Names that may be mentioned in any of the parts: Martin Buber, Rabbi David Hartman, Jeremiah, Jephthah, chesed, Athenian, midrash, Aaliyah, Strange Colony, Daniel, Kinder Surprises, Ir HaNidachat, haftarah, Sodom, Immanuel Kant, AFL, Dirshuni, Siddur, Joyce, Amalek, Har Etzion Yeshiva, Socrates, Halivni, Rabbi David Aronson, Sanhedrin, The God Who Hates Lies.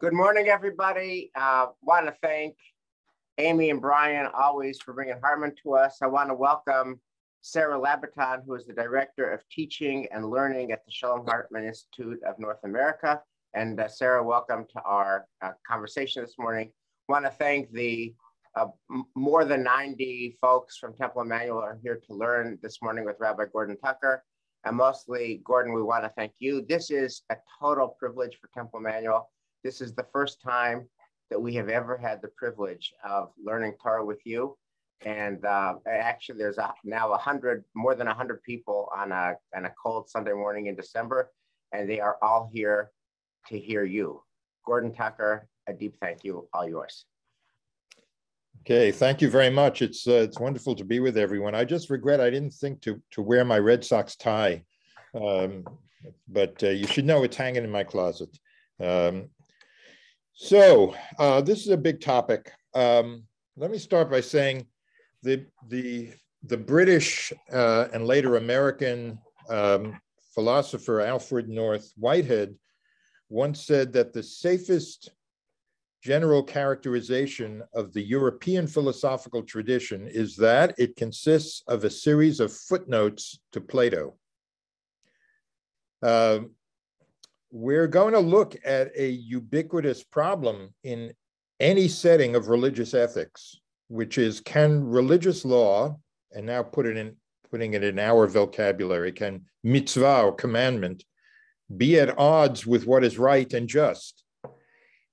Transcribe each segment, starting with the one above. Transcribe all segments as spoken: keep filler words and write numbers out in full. Good morning, everybody. I uh, want to thank Amy and Brian always for bringing Harmon to us. I want to welcome Sarah Labaton, who is the Director of Teaching and Learning at the Shalom Hartman Institute of North America. And uh, Sarah, welcome to our uh, conversation this morning. I want to thank the uh, more than ninety folks from Temple Emanuel who are here to learn this morning with Rabbi Gordon Tucker. And mostly, Gordon, we want to thank you. This is a total privilege for Temple Emanuel. This is the first time that we have ever had the privilege of learning Torah with you. And uh, actually there's a, now a hundred, more than a hundred people on a, on a cold Sunday morning in December, and they are all here to hear you. Gordon Tucker, a deep thank you, all yours. Okay, thank you very much. It's, uh, it's wonderful to be with everyone. I just regret I didn't think to, to wear my Red Sox tie, um, but uh, you should know it's hanging in my closet. Um, So uh, this is a big topic. Um, let me start by saying the, the, the British uh, and later American um, philosopher Alfred North Whitehead once said that the safest general characterization of the European philosophical tradition is that it consists of a series of footnotes to Plato. Uh, We're going to look at a ubiquitous problem in any setting of religious ethics, which is, can religious law, and now put it in, putting it in our vocabulary, can mitzvah or commandment be at odds with what is right and just?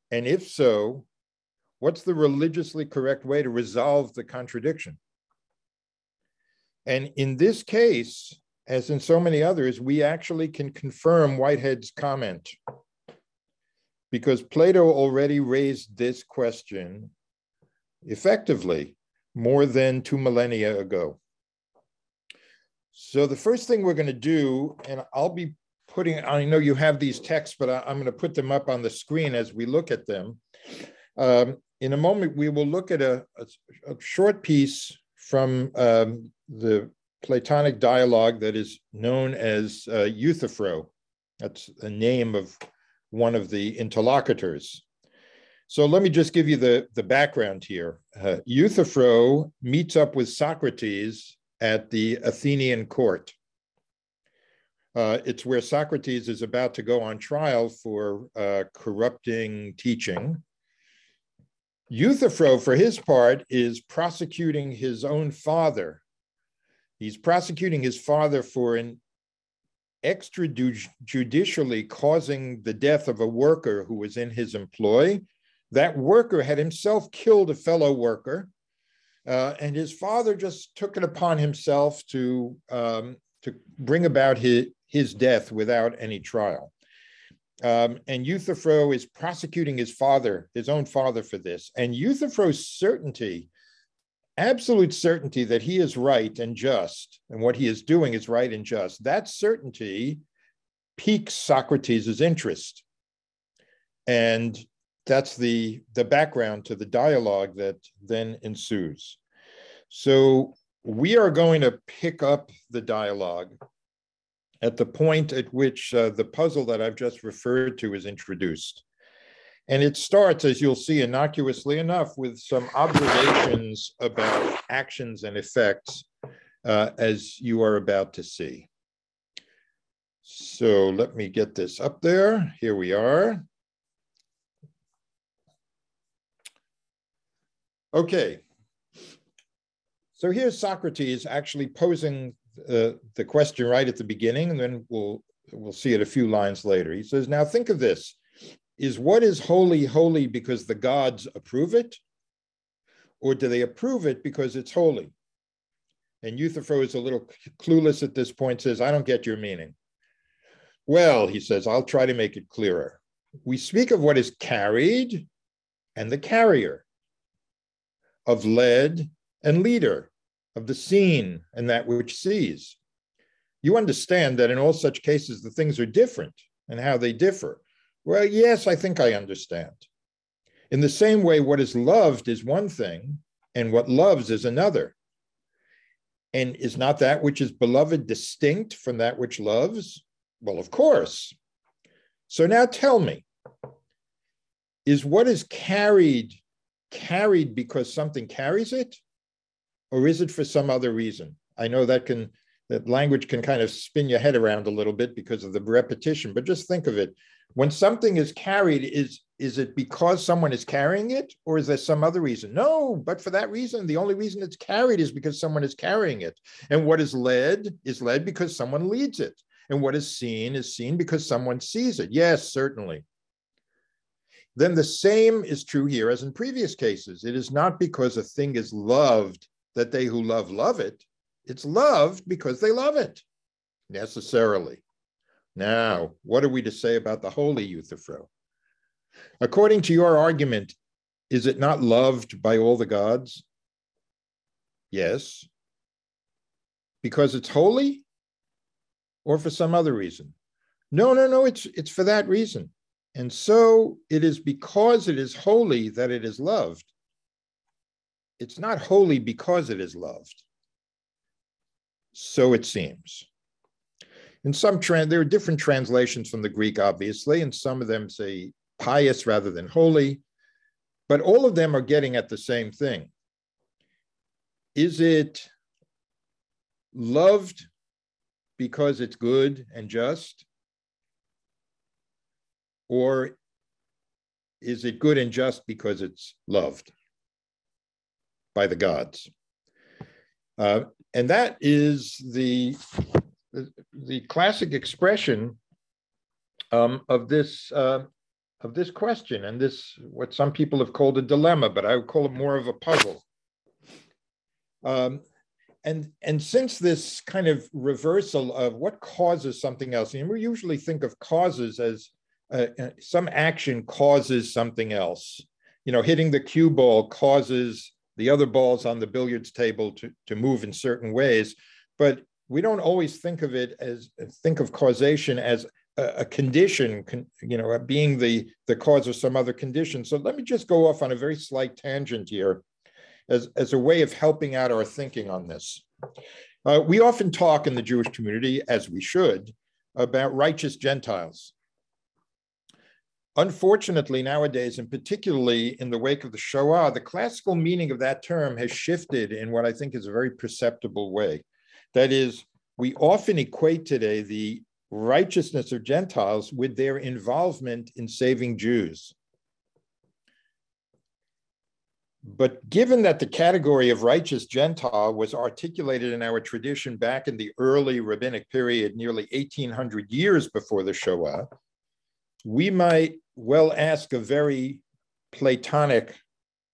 And if so, what's the religiously correct way to resolve the contradiction? And in this case, as in so many others, we actually can confirm Whitehead's comment, because Plato already raised this question effectively more than two millennia ago. So the first thing we're going to do, and I'll be putting, I know you have these texts, but I'm going to put them up on the screen as we look at them. Um, in a moment, we will look at a, a, a short piece from um, the Platonic dialogue that is known as uh, Euthyphro. That's the name of one of the interlocutors. So let me just give you the, the background here. Uh, Euthyphro meets up with Socrates at the Athenian court. Uh, it's where Socrates is about to go on trial for uh, corrupting teaching. Euthyphro, for his part, is prosecuting his own father. He's prosecuting his father for an extrajudicially causing the death of a worker who was in his employ. That worker had himself killed a fellow worker, uh, and his father just took it upon himself to, um, to bring about his, his death without any trial. Um, and Euthyphro is prosecuting his father, his own father, for this. And Euthyphro's certainty, absolute certainty that he is right and just, and what he is doing is right and just, that certainty piques Socrates' interest. And that's the, the background to the dialogue that then ensues. So we are going to pick up the dialogue at the point at which uh, the puzzle that I've just referred to is introduced. And it starts, as you'll see, innocuously enough, with some observations about actions and effects, uh, as you are about to see. So let me get this up there. Here we are. Okay. So here's Socrates actually posing uh, the question right at the beginning, and then we'll, we'll see it a few lines later. He says, now think of this. Is what is holy, holy because the gods approve it? Or do they approve it because it's holy? And Euthyphro is a little clueless at this point, says, I don't get your meaning. Well, he says, I'll try to make it clearer. We speak of what is carried and the carrier, of led and leader, of the seen and that which sees. You understand that in all such cases, the things are different and how they differ. Well, yes, I think I understand. In the same way, what is loved is one thing, and what loves is another. And is not that which is beloved distinct from that which loves? Well, of course. So now tell me, is what is carried, carried because something carries it, or is it for some other reason? I know that can, that language can kind of spin your head around a little bit because of the repetition, but just think of it. When something is carried, is, is it because someone is carrying it, or is there some other reason? No, but for that reason, the only reason it's carried is because someone is carrying it. And what is led is led because someone leads it. And what is seen is seen because someone sees it. Yes, certainly. Then the same is true here as in previous cases. It is not because a thing is loved that they who love love it. It's loved because they love it, necessarily. Now, what are we to say about the holy Euthyphro? According to your argument, is it not loved by all the gods? Yes. Because it's holy? Or for some other reason? No, no, no, it's, it's for that reason. And so it is because it is holy that it is loved. It's not holy because it is loved. So it seems. In some trans, there are different translations from the Greek, obviously, and some of them say pious rather than holy, but all of them are getting at the same thing. Is it loved because it's good and just? Or is it good and just because it's loved by the gods? Uh, and that is the, the classic expression um, of this uh, of this question, and this, what some people have called a dilemma, but I would call it more of a puzzle. Um, and, and since this kind of reversal of what causes something else, and we usually think of causes as Uh, some action causes something else. You know, hitting the cue ball causes the other balls on the billiards table to, to move in certain ways. But we don't always think of it as, think of causation as a, a condition, con, you know, being the, the cause of some other condition. So let me just go off on a very slight tangent here as, as a way of helping out our thinking on this. Uh, we often talk in the Jewish community, as we should, about righteous Gentiles. Unfortunately, nowadays, and particularly in the wake of the Shoah, the classical meaning of that term has shifted in what I think is a very perceptible way. That is, we often equate today the righteousness of Gentiles with their involvement in saving Jews. But given that the category of righteous Gentile was articulated in our tradition back in the early rabbinic period, nearly eighteen hundred years before the Shoah, we might well ask a very Platonic,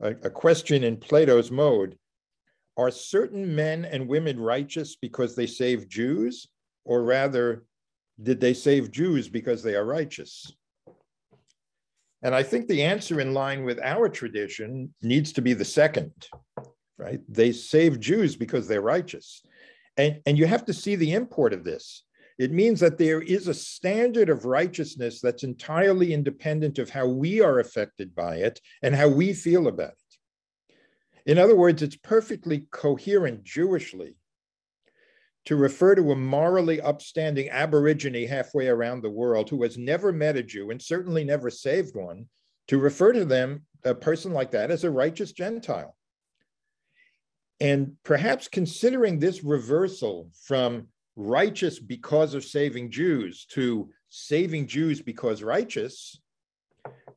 a, a question in Plato's mode. Are certain men and women righteous because they save Jews? Or rather, did they save Jews because they are righteous? And I think the answer in line with our tradition needs to be the second, right? They save Jews because they're righteous. And, and you have to see the import of this. It means that there is a standard of righteousness that's entirely independent of how we are affected by it and how we feel about it. In other words, it's perfectly coherent Jewishly to refer to a morally upstanding aborigine halfway around the world who has never met a Jew and certainly never saved one, to refer to them, a person like that, as a righteous Gentile. And perhaps considering this reversal from righteous because of saving Jews to saving Jews because righteous,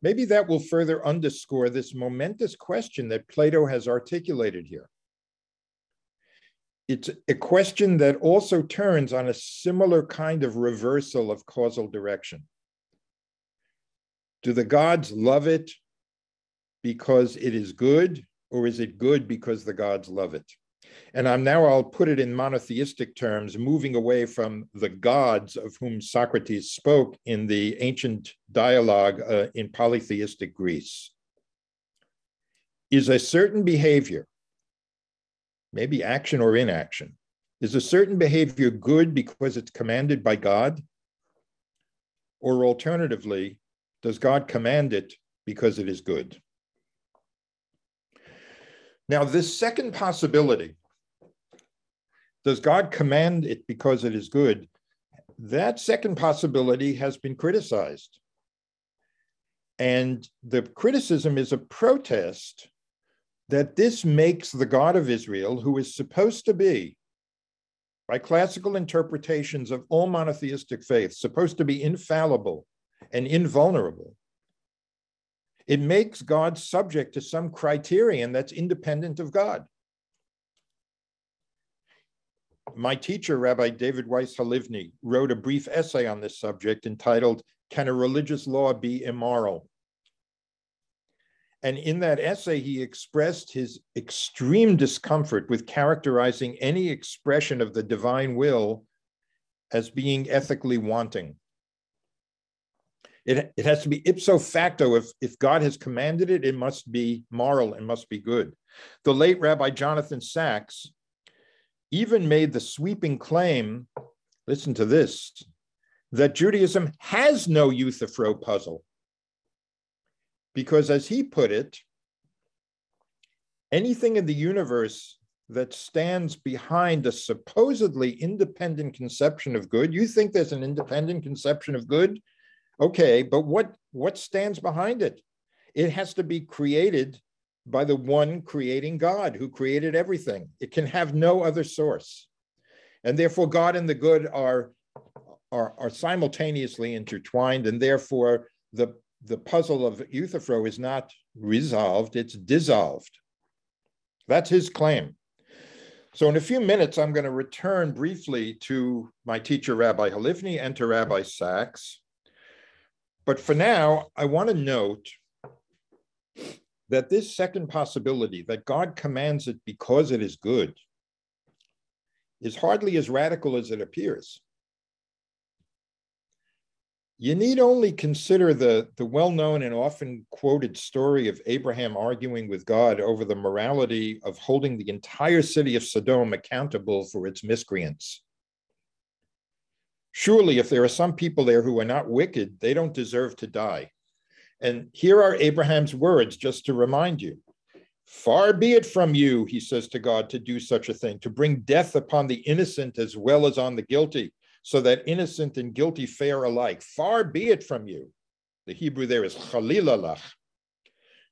maybe that will further underscore this momentous question that Plato has articulated here. It's a question that also turns on a similar kind of reversal of causal direction. Do the gods love it because it is good, or is it good because the gods love it? And I'm now, I'll put it in monotheistic terms, moving away from the gods of whom Socrates spoke in the ancient dialogue uh, in polytheistic Greece. Is a certain behavior, maybe action or inaction, is a certain behavior good because it's commanded by God? Or alternatively, does God command it because it is good? Now, this second possibility, does God command it because it is good? That second possibility has been criticized. And the criticism is a protest that this makes the God of Israel, who is supposed to be, by classical interpretations of all monotheistic faiths, supposed to be infallible and invulnerable, it makes God subject to some criterion that's independent of God. My teacher, Rabbi David Hartman, wrote a brief essay on this subject entitled, "Can a Religious Law Be Immoral?" And in that essay, he expressed his extreme discomfort with characterizing any expression of the divine will as being ethically wanting. It, it has to be ipso facto. If, if God has commanded it, it must be moral and must be good. The late Rabbi Jonathan Sachs even made the sweeping claim, listen to this, that Judaism has no Euthyphro puzzle. Because as he put it, anything in the universe that stands behind a supposedly independent conception of good, you think there's an independent conception of good? Okay, but what, what stands behind it? It has to be created by the one creating God who created everything. It can have no other source. And therefore God and the good are, are, are simultaneously intertwined, and therefore the, the puzzle of Euthyphro is not resolved, it's dissolved. That's his claim. So in a few minutes, I'm going to return briefly to my teacher, Rabbi Halivni, and to Rabbi Sachs. But for now, I want to note that this second possibility, that God commands it because it is good, is hardly as radical as it appears. You need only consider the, the well-known and often quoted story of Abraham arguing with God over the morality of holding the entire city of Sodom accountable for its miscreants. Surely, if there are some people there who are not wicked, they don't deserve to die. And here are Abraham's words, just to remind you. Far be it from you, he says to God, to do such a thing, to bring death upon the innocent as well as on the guilty, so that innocent and guilty fare alike. Far be it from you. The Hebrew there is chalilalach.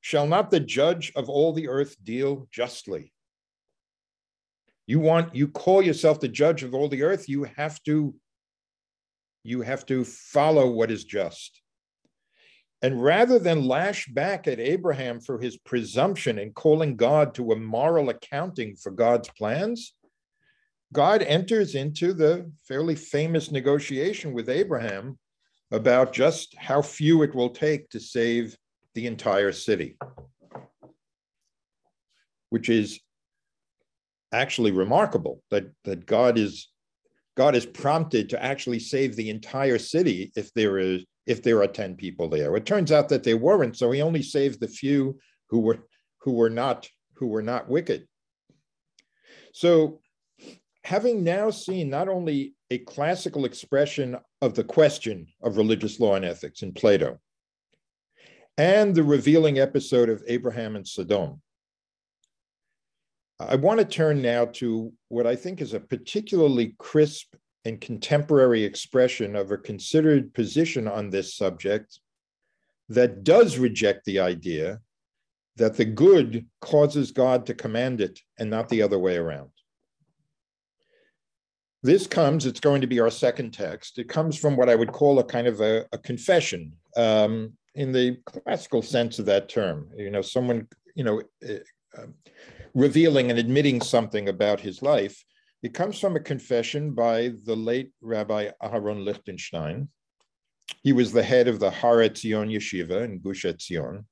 Shall not the judge of all the earth deal justly? You want, you call yourself the judge of all the earth, you have to, you have to follow what is just. And rather than lash back at Abraham for his presumption in calling God to a moral accounting for God's plans, God enters into the fairly famous negotiation with Abraham about just how few it will take to save the entire city, which is actually remarkable that, that God is, God is prompted to actually save the entire city if there is, if there are ten people there. It turns out that they weren't, so he only saved the few who were who were not who were not wicked. So having now seen not only a classical expression of the question of religious law and ethics in Plato, and the revealing episode of Abraham and Sodom, I want to turn now to what I think is a particularly crisp and contemporary expression of a considered position on this subject that does reject the idea that the good causes God to command it and not the other way around. This comes, it's going to be our second text, it comes from what I would call a kind of a, a confession um, in the classical sense of that term. You know, someone, you know, uh, revealing and admitting something about his life. It comes from a confession by the late Rabbi Aharon Lichtenstein. He was the head of the Har Etzion Yeshiva in Gush Etzion.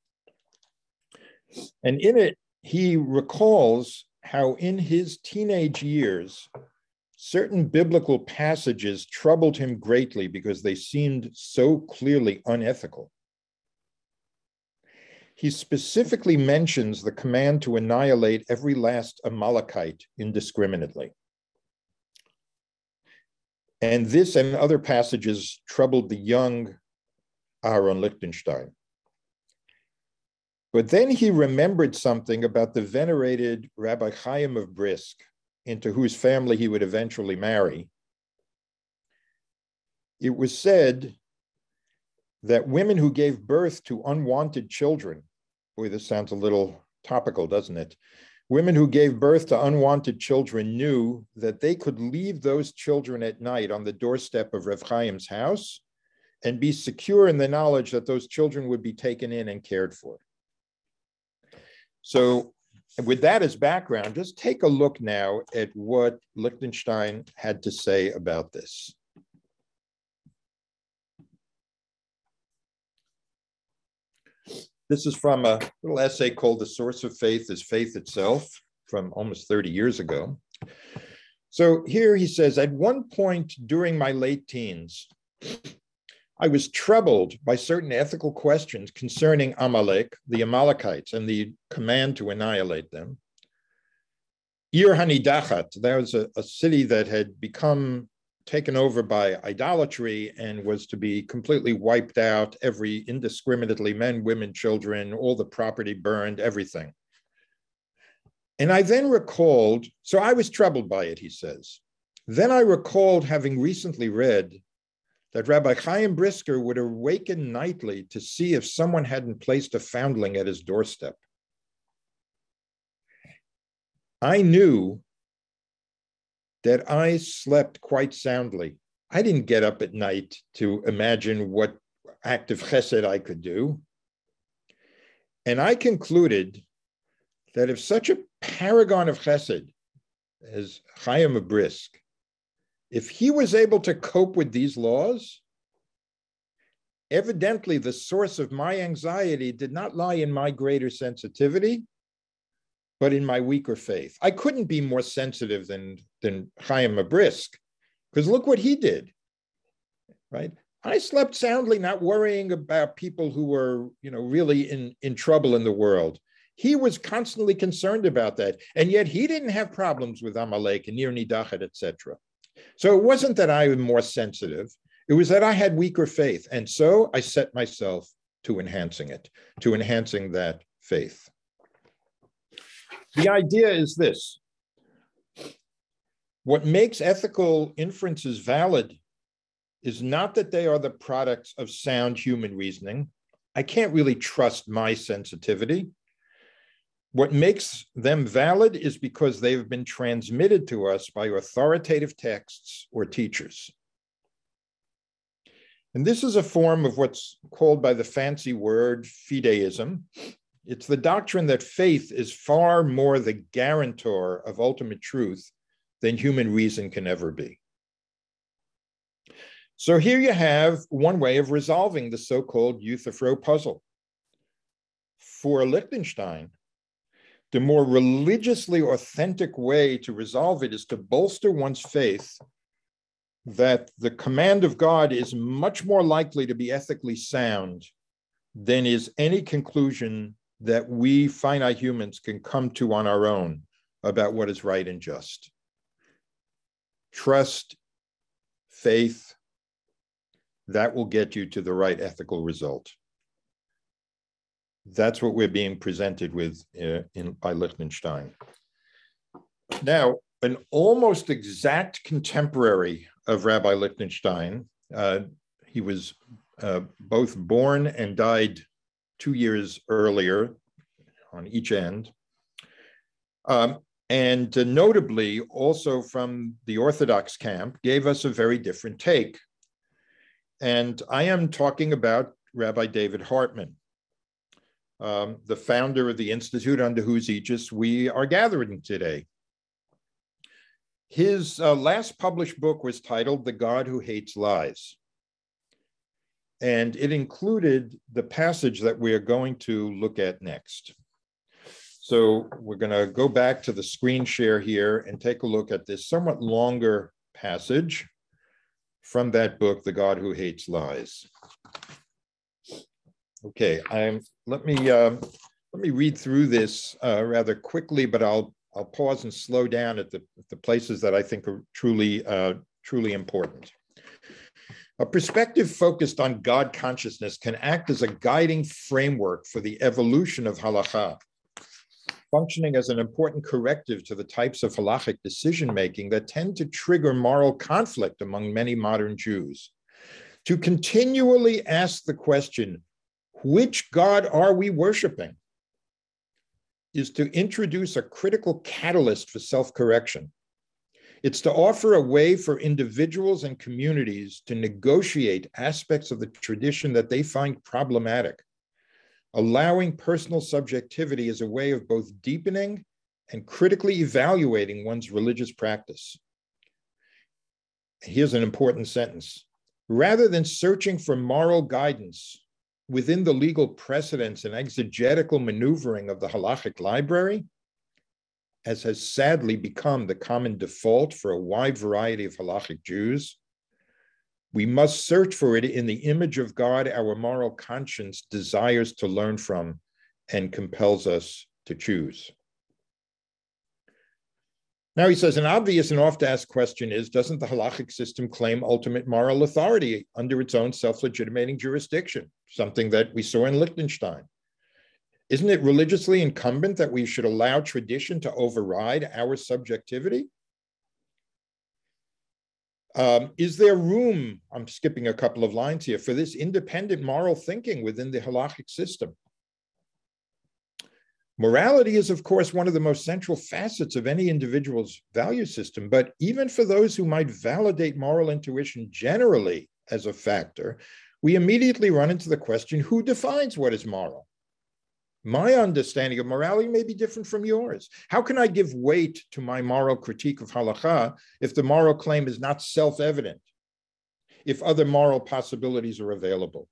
And in it, he recalls how in his teenage years, certain biblical passages troubled him greatly because they seemed so clearly unethical. He specifically mentions the command to annihilate every last Amalekite indiscriminately. And this and other passages troubled the young Aharon Lichtenstein. But then he remembered something about the venerated Rabbi Chaim of Brisk, into whose family he would eventually marry. It was said that women who gave birth to unwanted children, boy, this sounds a little topical, doesn't it? Women who gave birth to unwanted children knew that they could leave those children at night on the doorstep of Reb Chaim's house and be secure in the knowledge that those children would be taken in and cared for. So with that as background, just take a look now at what Lichtenstein had to say about this. This is from a little essay called The Source of Faith is Faith Itself from almost thirty years ago. So here he says, at one point during my late teens, I was troubled by certain ethical questions concerning Amalek, the Amalekites, and the command to annihilate them. Ir Hanidachat, that was a, a city that had become taken over by idolatry and was to be completely wiped out, every indiscriminately, men, women, children, all the property burned, everything. And I then recalled, so I was troubled by it, he says. Then I recalled having recently read that Rabbi Chaim Brisk would awaken nightly to see if someone hadn't placed a foundling at his doorstep. I knew that I slept quite soundly. I didn't get up at night to imagine what act of chesed I could do. And I concluded that if such a paragon of chesed as Chaim of Brisk, if he was able to cope with these laws, evidently the source of my anxiety did not lie in my greater sensitivity, but in my weaker faith. I couldn't be more sensitive than, than Chaim of Brisk, because look what he did, right? I slept soundly, not worrying about people who were, you know, really in, in trouble in the world. He was constantly concerned about that, and yet he didn't have problems with Amalek and Ir Nidachet, et cetera. So it wasn't that I was more sensitive, it was that I had weaker faith. And so I set myself to enhancing it, to enhancing that faith. The idea is this: what makes ethical inferences valid is not that they are the products of sound human reasoning. I can't really trust my sensitivity. What makes them valid is because they've been transmitted to us by authoritative texts or teachers. And this is a form of what's called by the fancy word fideism. It's the doctrine that faith is far more the guarantor of ultimate truth than human reason can ever be. So here you have one way of resolving the so-called Euthyphro puzzle. For Lichtenstein, the more religiously authentic way to resolve it is to bolster one's faith that the command of God is much more likely to be ethically sound than is any conclusion that we finite humans can come to on our own about what is right and just. Trust, faith, that will get you to the right ethical result. That's what we're being presented with uh, in, by Lichtenstein. Now, an almost exact contemporary of Rabbi Lichtenstein, uh, he was uh, both born and died two years earlier on each end, um, and uh, notably also from the Orthodox camp, gave us a very different take. And I am talking about Rabbi David Hartman, Um, the founder of the Institute under whose aegis we are gathering today. His uh, last published book was titled The God Who Hates Lies. And it included the passage that we are going to look at next. So we're going to go back to the screen share here and take a look at this somewhat longer passage from that book, The God Who Hates Lies. Okay, I'm, let me uh, let me read through this uh, rather quickly, but I'll I'll pause and slow down at the at the places that I think are truly uh, truly important. A perspective focused on God consciousness can act as a guiding framework for the evolution of halakha, functioning as an important corrective to the types of halakhic decision making that tend to trigger moral conflict among many modern Jews. to continually ask the question, which God are we worshiping, is to introduce a critical catalyst for self-correction. It's to offer a way for individuals and communities to negotiate aspects of the tradition that they find problematic. Allowing personal subjectivity is a way of both deepening and critically evaluating one's religious practice. Here's an important sentence. Rather than searching for moral guidance within the legal precedents and exegetical maneuvering of the halachic library, as has sadly become the common default for a wide variety of halachic Jews, we must search for it in the image of God our moral conscience desires to learn from and compels us to choose. Now, he says, an obvious and oft-asked question is, doesn't the halachic system claim ultimate moral authority under its own self-legitimating jurisdiction, something that we saw in Liechtenstein? Isn't it religiously incumbent that we should allow tradition to override our subjectivity? Um, is there room, I'm skipping a couple of lines here, for this independent moral thinking within the halachic system? Morality is, of course, one of the most central facets of any individual's value system, but even for those who might validate moral intuition generally as a factor, we immediately run into the question, who defines what is moral? My understanding of morality may be different from yours. How can I give weight to my moral critique of halakha if the moral claim is not self-evident, if other moral possibilities are available,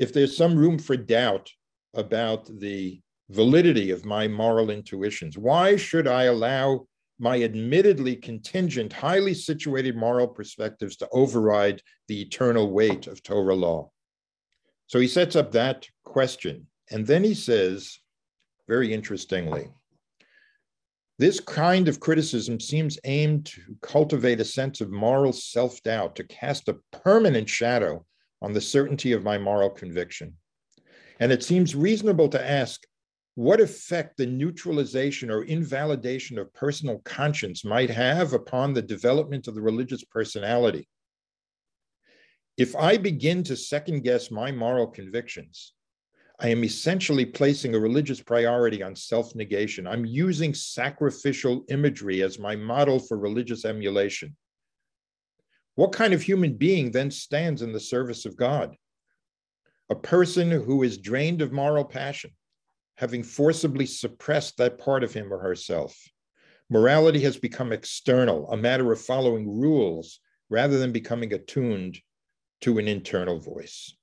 if there's some room for doubt about the validity of my moral intuitions? Why should I allow my admittedly contingent, highly situated moral perspectives to override the eternal weight of Torah law? So he sets up that question. And then he says, very interestingly, this kind of criticism seems aimed to cultivate a sense of moral self-doubt, to cast a permanent shadow on the certainty of my moral conviction. And it seems reasonable to ask, what effect the neutralization or invalidation of personal conscience might have upon the development of the religious personality? If I begin to second-guess my moral convictions, I am essentially placing a religious priority on self-negation. I'm using sacrificial imagery as my model for religious emulation. What kind of human being then stands in the service of God? A person who is drained of moral passion, having forcibly suppressed that part of him or herself. Morality has become external, a matter of following rules, rather than becoming attuned to an internal voice.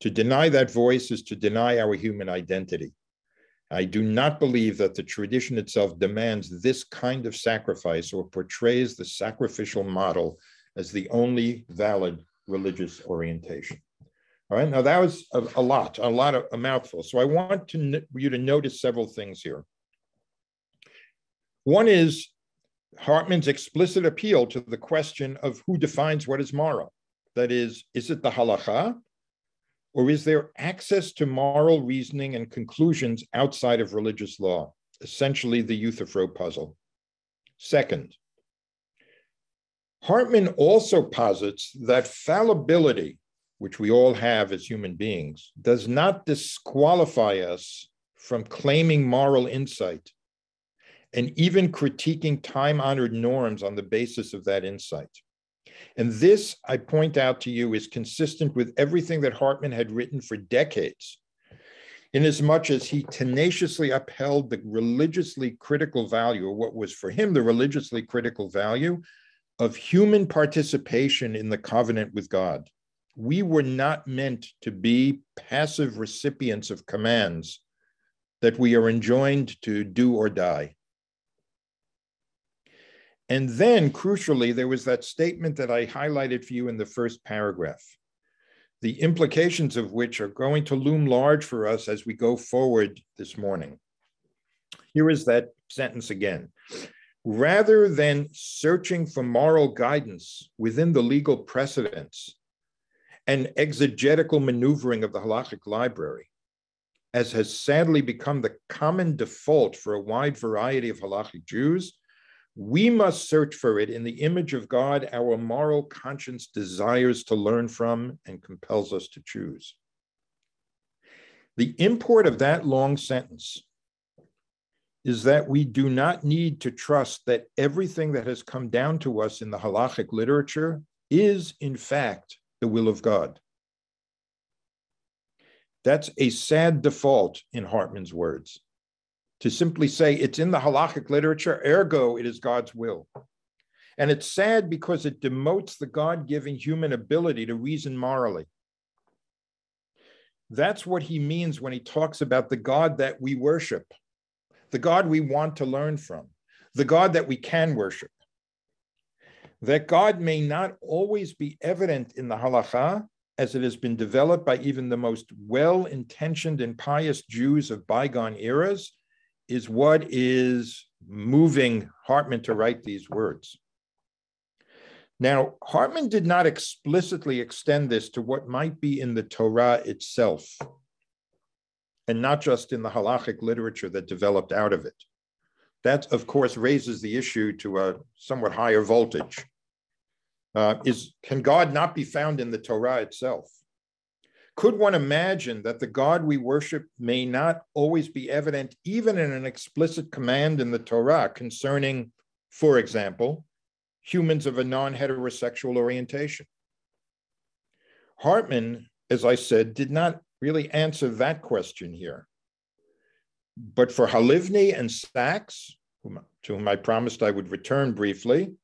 To deny that voice is to deny our human identity. I do not believe that the tradition itself demands this kind of sacrifice or portrays the sacrificial model as the only valid religious orientation. All right, now that was a, a lot, a lot of a mouthful. So I want to, you to notice several things here. One is Hartman's explicit appeal to the question of who defines what is moral. That is, is it the halakha, or is there access to moral reasoning and conclusions outside of religious law? Essentially the Euthyphro puzzle. Second, Hartman also posits that fallibility, which we all have as human beings, does not disqualify us from claiming moral insight and even critiquing time-honored norms on the basis of that insight. And this, I point out to you, is consistent with everything that Hartman had written for decades, inasmuch as he tenaciously upheld the religiously critical value, or what was for him the religiously critical value, of human participation in the covenant with God. We were not meant to be passive recipients of commands that we are enjoined to do or die. And then, crucially, there was that statement that I highlighted for you in the first paragraph, the implications of which are going to loom large for us as we go forward this morning. Here is that sentence again. Rather than searching for moral guidance within the legal precedents and exegetical maneuvering of the halachic library, as has sadly become the common default for a wide variety of halachic Jews, We must search for it in the image of God our moral conscience desires to learn from and compels us to choose. The import of that long sentence is that we do not need to trust that everything that has come down to us in the halachic literature is, in fact, the will of God. That's a sad default, in Hartman's words, to simply say it's in the halachic literature, ergo it is God's will. And it's sad because it demotes the God-given human ability to reason morally. That's what he means when he talks about the God that we worship, the God we want to learn from, the God that we can worship. That God may not always be evident in the halakha, as it has been developed by even the most well-intentioned and pious Jews of bygone eras, is what is moving Hartman to write these words. Now, Hartman did not explicitly extend this to what might be in the Torah itself, and not just in the halachic literature that developed out of it. That, of course, raises the issue to a somewhat higher voltage. Uh, is, can God not be found in the Torah itself? Could one imagine that the God we worship may not always be evident even in an explicit command in the Torah concerning, for example, humans of a non-heterosexual orientation? Hartman, as I said, did not really answer that question here. But for Halivni and Sachs, whom, to whom I promised I would return briefly,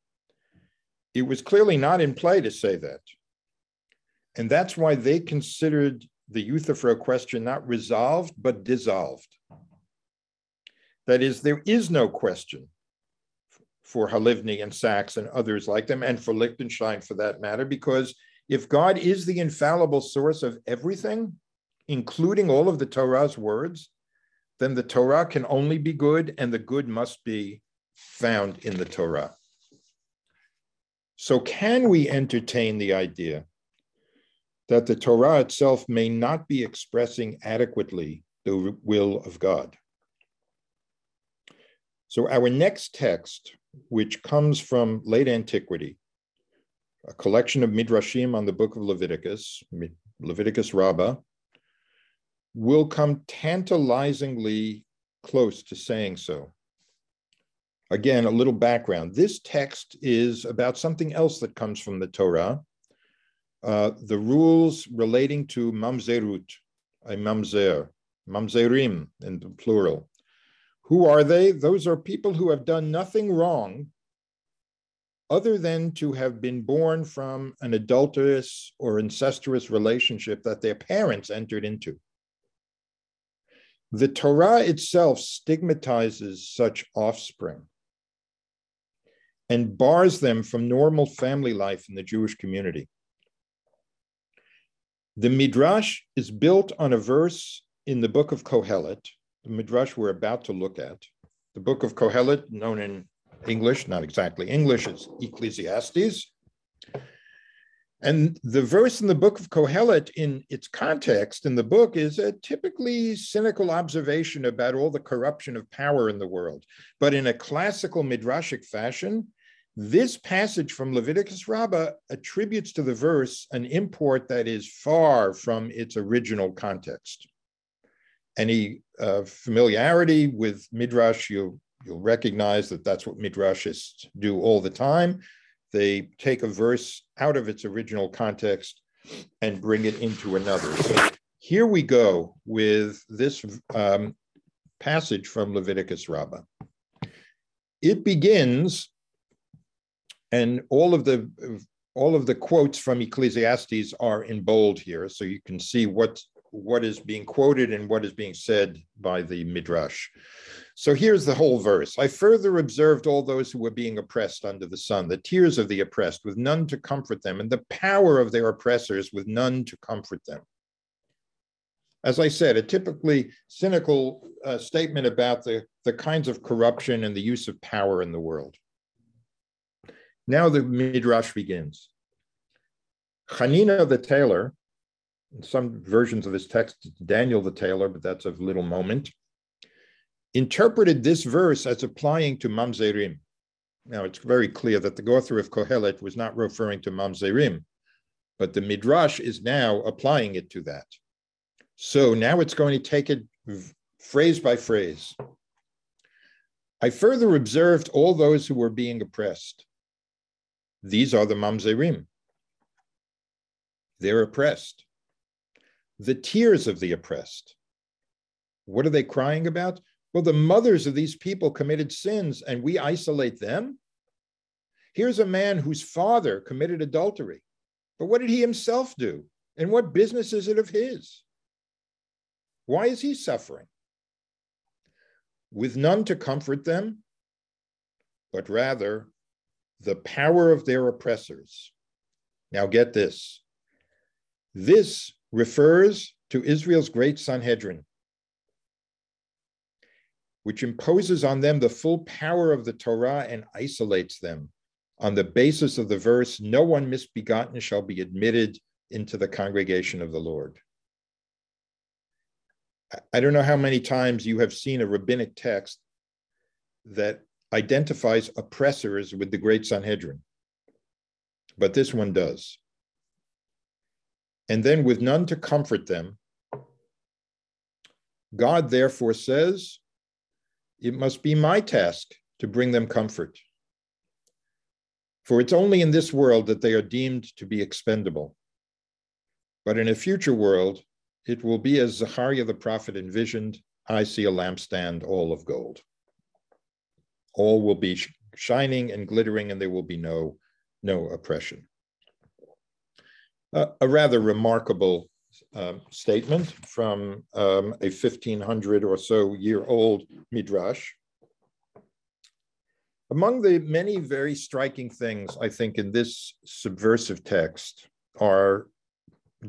it was clearly not in play to say that. And that's why they considered the Euthyphro question not resolved, but dissolved. That is, there is no question for Halivni and Sachs and others like them, and for Lichtenstein for that matter, because if God is the infallible source of everything, including all of the Torah's words, then the Torah can only be good, and the good must be found in the Torah. So can we entertain the idea that the Torah itself may not be expressing adequately the will of God? So our next text, which comes from late antiquity, a collection of midrashim on the book of Leviticus, Leviticus Rabbah, will come tantalizingly close to saying so. Again, a little background. This text is about something else that comes from the Torah, uh, the rules relating to mamzerut, a mamzer, mamzerim in the plural. Who are they? Those are people who have done nothing wrong other than to have been born from an adulterous or incestuous relationship that their parents entered into. The Torah itself stigmatizes such offspring and bars them from normal family life in the Jewish community. The Midrash is built on a verse in the book of Kohelet, the Midrash we're about to look at. The book of Kohelet, known in English, not exactly English, it's Ecclesiastes. And the verse in the book of Kohelet, in its context in the book, is a typically cynical observation about all the corruption of power in the world. But in a classical midrashic fashion, this passage from Leviticus Rabbah attributes to the verse an import that is far from its original context. Any uh, familiarity with midrash, you, you'll recognize that that's what midrashists do all the time. They take a verse out of its original context and bring it into another. So here we go with this um, passage from Leviticus Rabbah. It begins, and all of the all of the quotes from Ecclesiastes are in bold here, so you can see what what is being quoted and what is being said by the Midrash. So here's the whole verse. I further observed all those who were being oppressed under the sun, the tears of the oppressed with none to comfort them, and the power of their oppressors with none to comfort them. As I said, a typically cynical uh, statement about the, the kinds of corruption and the use of power in the world. Now the Midrash begins. Hanina the tailor, in some versions of this text, it's Daniel the tailor, but that's of little moment, interpreted this verse as applying to mamzerim, Now, it's very clear that the author of Kohelet was not referring to Mamzerim, but the Midrash is now applying it to that. So now it's going to take it phrase by phrase. I further observed all those who were being oppressed. These are the Mamzerim. They're oppressed. The tears of the oppressed. What are they crying about? Well, the mothers of these people committed sins and we isolate them? Here's a man whose father committed adultery, but what did he himself do? And what business is it of his? Why is he suffering? With none to comfort them, but rather the power of their oppressors. Now get this. This refers to Israel's great Sanhedrin, which imposes on them the full power of the Torah and isolates them on the basis of the verse, no one misbegotten shall be admitted into the congregation of the Lord. I don't know how many times you have seen a rabbinic text that identifies oppressors with the great Sanhedrin, but this one does. And then with none to comfort them, God therefore says, it must be my task to bring them comfort. For it's only in this world that they are deemed to be expendable. But in a future world, it will be as Zechariah the prophet envisioned, I see a lampstand all of gold. All will be shining and glittering and there will be no, no oppression. Uh, a rather remarkable Um, statement from um, a fifteen hundred or so year old Midrash. Among the many very striking things, I think, in this subversive text are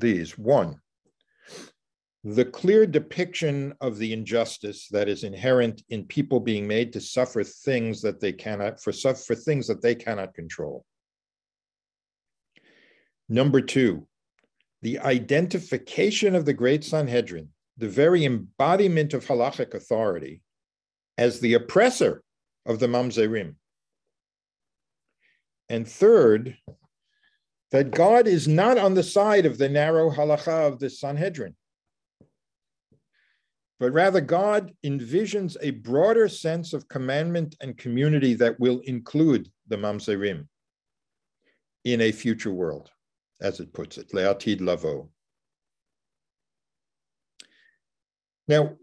these. One, the clear depiction of the injustice that is inherent in people being made to suffer things that they cannot, for, for things that they cannot control. Number two, the identification of the great Sanhedrin, the very embodiment of halachic authority, as the oppressor of the Mamzerim. And third, that God is not on the side of the narrow halacha of the Sanhedrin, but rather God envisions a broader sense of commandment and community that will include the Mamzerim in a future world. As it puts it, le'atid lavo. Now,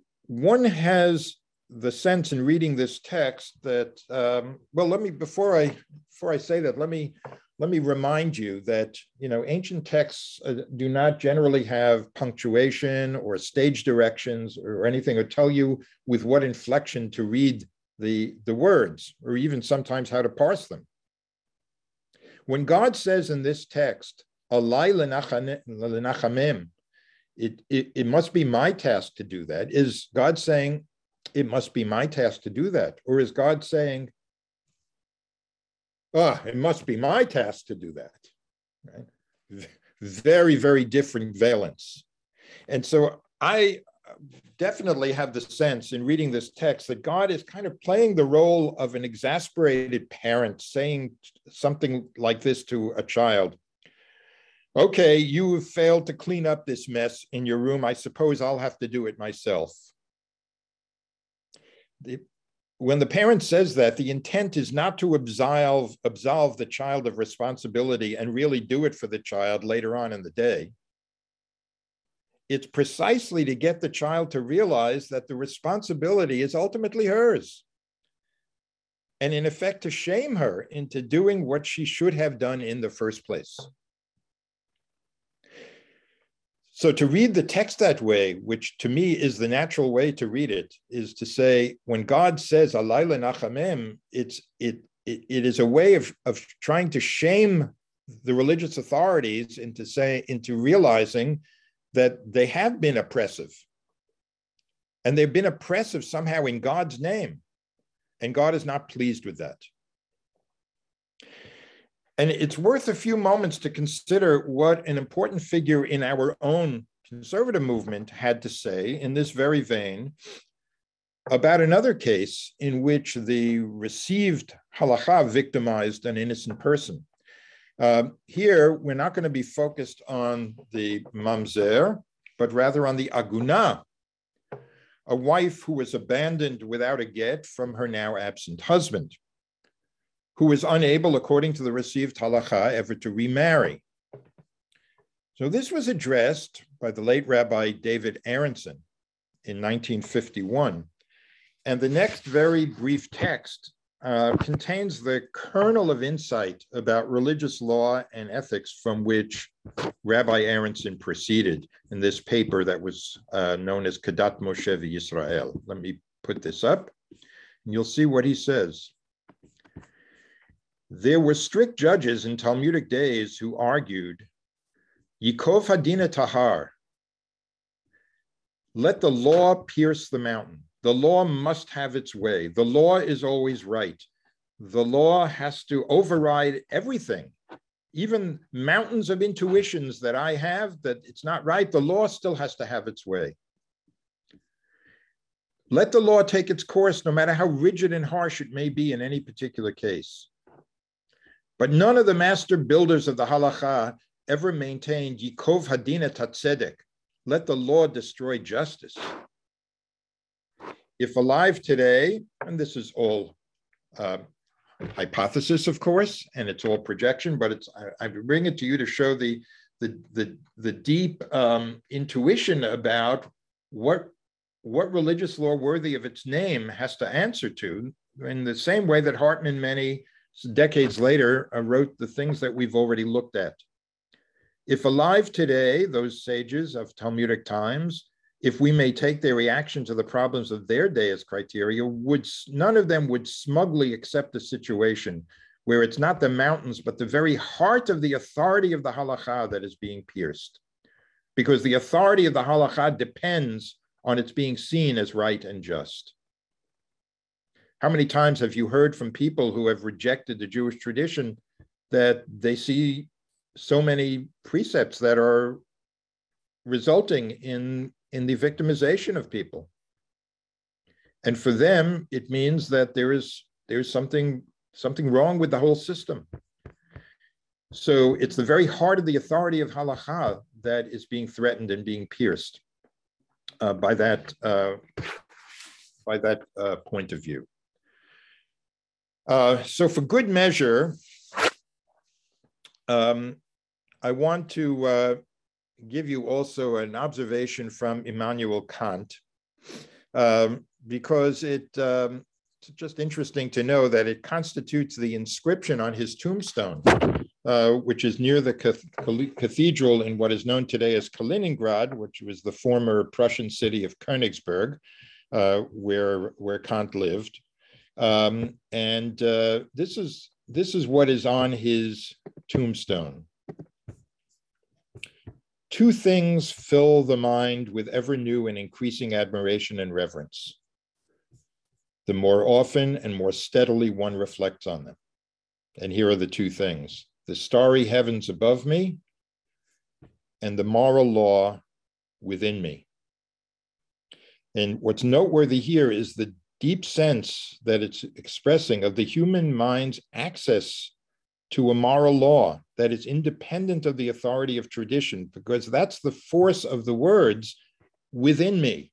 one has the sense in reading this text that, um, well, let me, before I, before I say that, let me, let me remind you that, you know, ancient texts uh, do not generally have punctuation or stage directions or anything, or tell you with what inflection to read the, the words, or even sometimes how to parse them. When God says in this text, Alai lenachamem, it, it, it must be my task to do that. Is God saying, it must be my task to do that? Or is God saying, ah, oh, it must be my task to do that? Right? Very, very different valence. And so I definitely have the sense in reading this text that God is kind of playing the role of an exasperated parent saying something like this to a child. Okay, you have failed to clean up this mess in your room. I suppose I'll have to do it myself. The, when the parent says that, the intent is not to absolve, absolve the child of responsibility and really do it for the child later on in the day. It's precisely to get the child to realize that the responsibility is ultimately hers, and in effect to shame her into doing what she should have done in the first place. So to read the text that way, which to me is the natural way to read it, is to say, when God says, Alai lenachamem, it's, it, it, it is a way of, of trying to shame the religious authorities into, say, into realizing that they have been oppressive. And they've been oppressive somehow in God's name. And God is not pleased with that. And it's worth a few moments to consider what an important figure in our own conservative movement had to say in this very vein about another case in which the received halakha victimized an innocent person. Uh, here, we're not going to be focused on the mamzer, but rather on the aguna, a wife who was abandoned without a get from her now absent husband, who was unable, according to the received halakha, ever to remarry. So this was addressed by the late Rabbi David Aronson in nineteen fifty-one. And the next very brief text uh, contains the kernel of insight about religious law and ethics from which Rabbi Aronson proceeded in this paper that was uh, known as Kedat Moshe v'Yisrael. Let me put this up, and you'll see what he says. There were strict judges in Talmudic days who argued, Yikov hadina tahar. Let the law pierce the mountain. The law must have its way. The law is always right. The law has to override everything, even mountains of intuitions that I have that it's not right. The law still has to have its way. Let the law take its course, no matter how rigid and harsh it may be in any particular case. But none of the master builders of the halakha ever maintained Yikov hadina tatzedek. Let the law destroy justice. If alive today, and this is all uh, hypothesis, of course, and it's all projection, but it's I, I bring it to you to show the the the, the deep um, intuition about what what religious law worthy of its name has to answer to, in the same way that Hartman many decades later uh, wrote the things that we've already looked at. If alive today, those sages of Talmudic times, if we may take their reaction to the problems of their day as criteria, would, none of them would smugly accept a situation where it's not the mountains, but the very heart of the authority of the halakha that is being pierced, because the authority of the halakha depends on its being seen as right and just. How many times have you heard from people who have rejected the Jewish tradition that they see so many precepts that are resulting in in the victimization of people? And for them, it means that there is there's something, something wrong with the whole system. So it's the very heart of the authority of halakha that is being threatened and being pierced uh, by that, uh, by that uh, point of view. Uh, so for good measure, um, I want to uh, give you also an observation from Immanuel Kant, um, because it, um, it's just interesting to know that it constitutes the inscription on his tombstone, uh, which is near the cathedral in what is known today as Kaliningrad, which was the former Prussian city of Königsberg, uh, where, where Kant lived. Um, and uh, this is, this is what is on his tombstone. Two things fill the mind with ever new and increasing admiration and reverence. The more often and more steadily one reflects on them. And here are the two things: the starry heavens above me and the moral law within me. And what's noteworthy here is the deep sense that it's expressing of the human mind's access to a moral law that is independent of the authority of tradition, because that's the force of the words within me.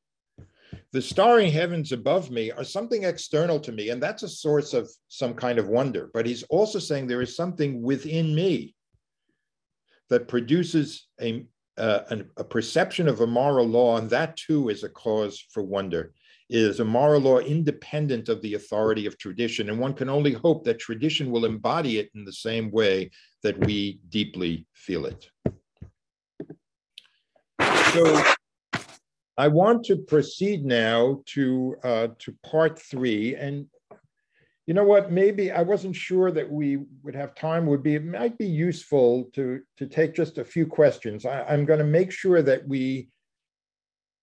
The starry heavens above me are something external to me, and that's a source of some kind of wonder. But he's also saying there is something within me that produces a, uh, a perception of a moral law, and that too is a cause for wonder. It is a moral law independent of the authority of tradition, and one can only hope that tradition will embody it in the same way that we deeply feel it. So I want to proceed now to, uh, to part three, and you know what, maybe I wasn't sure that we would have time, would be, it might be useful to, to take just a few questions. I, I'm going to make sure that we,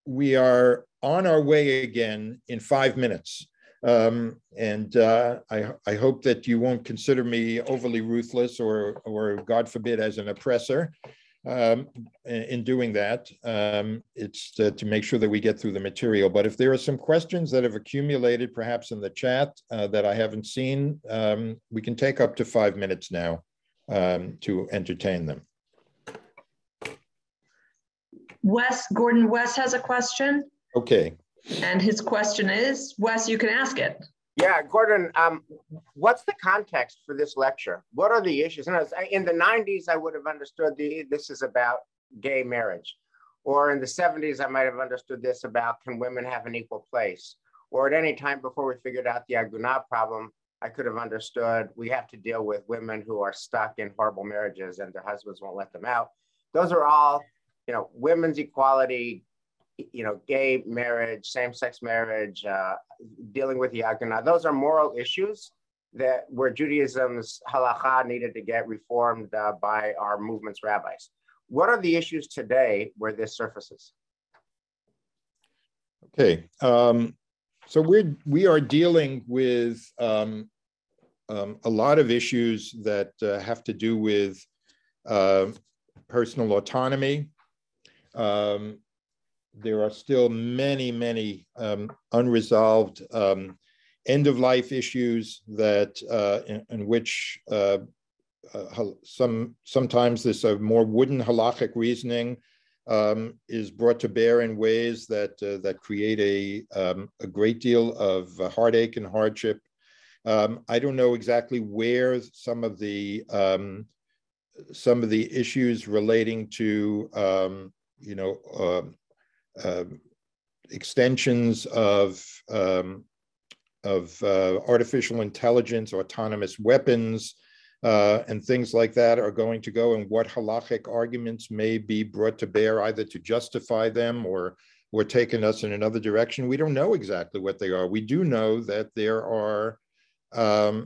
we are on our way again in five minutes. Um, and uh, I, I hope that you won't consider me overly ruthless or, or God forbid, as an oppressor. um, in doing that. Um, it's to, to make sure that we get through the material. But if there are some questions that have accumulated, perhaps in the chat uh, that I haven't seen, um, we can take up to five minutes now um, to entertain them. Wes, Gordon Wes has a question. Okay. And his question is, Wes, you can ask it. Yeah, Gordon, um, what's the context for this lecture? What are the issues? In the nineties, I would have understood the, this is about gay marriage. Or in the seventies, I might have understood this about can women have an equal place? Or at any time before we figured out the Agunah problem, I could have understood we have to deal with women who are stuck in horrible marriages and their husbands won't let them out. Those are all, you know, women's equality, you know, gay marriage, same-sex marriage, uh, dealing with the Agunah. Those are moral issues that where Judaism's halakha needed to get reformed uh, by our movement's rabbis. What are the issues today where this surfaces? Okay, um, so we're, we are dealing with um, um, a lot of issues that uh, have to do with uh, personal autonomy. Um, There are still many, many um, unresolved um, end-of-life issues that, uh, in, in which uh, uh, some sometimes this uh, more wooden halachic reasoning um, is brought to bear in ways that uh, that create a um, a great deal of uh, heartache and hardship. Um, I don't know exactly where some of the um, some of the issues relating to um, you know. Uh, Uh, extensions of um, of uh, artificial intelligence, autonomous weapons, uh, and things like that are going to go, and what halachic arguments may be brought to bear either to justify them or or taking us in another direction. We don't know exactly what they are. We do know that there are um,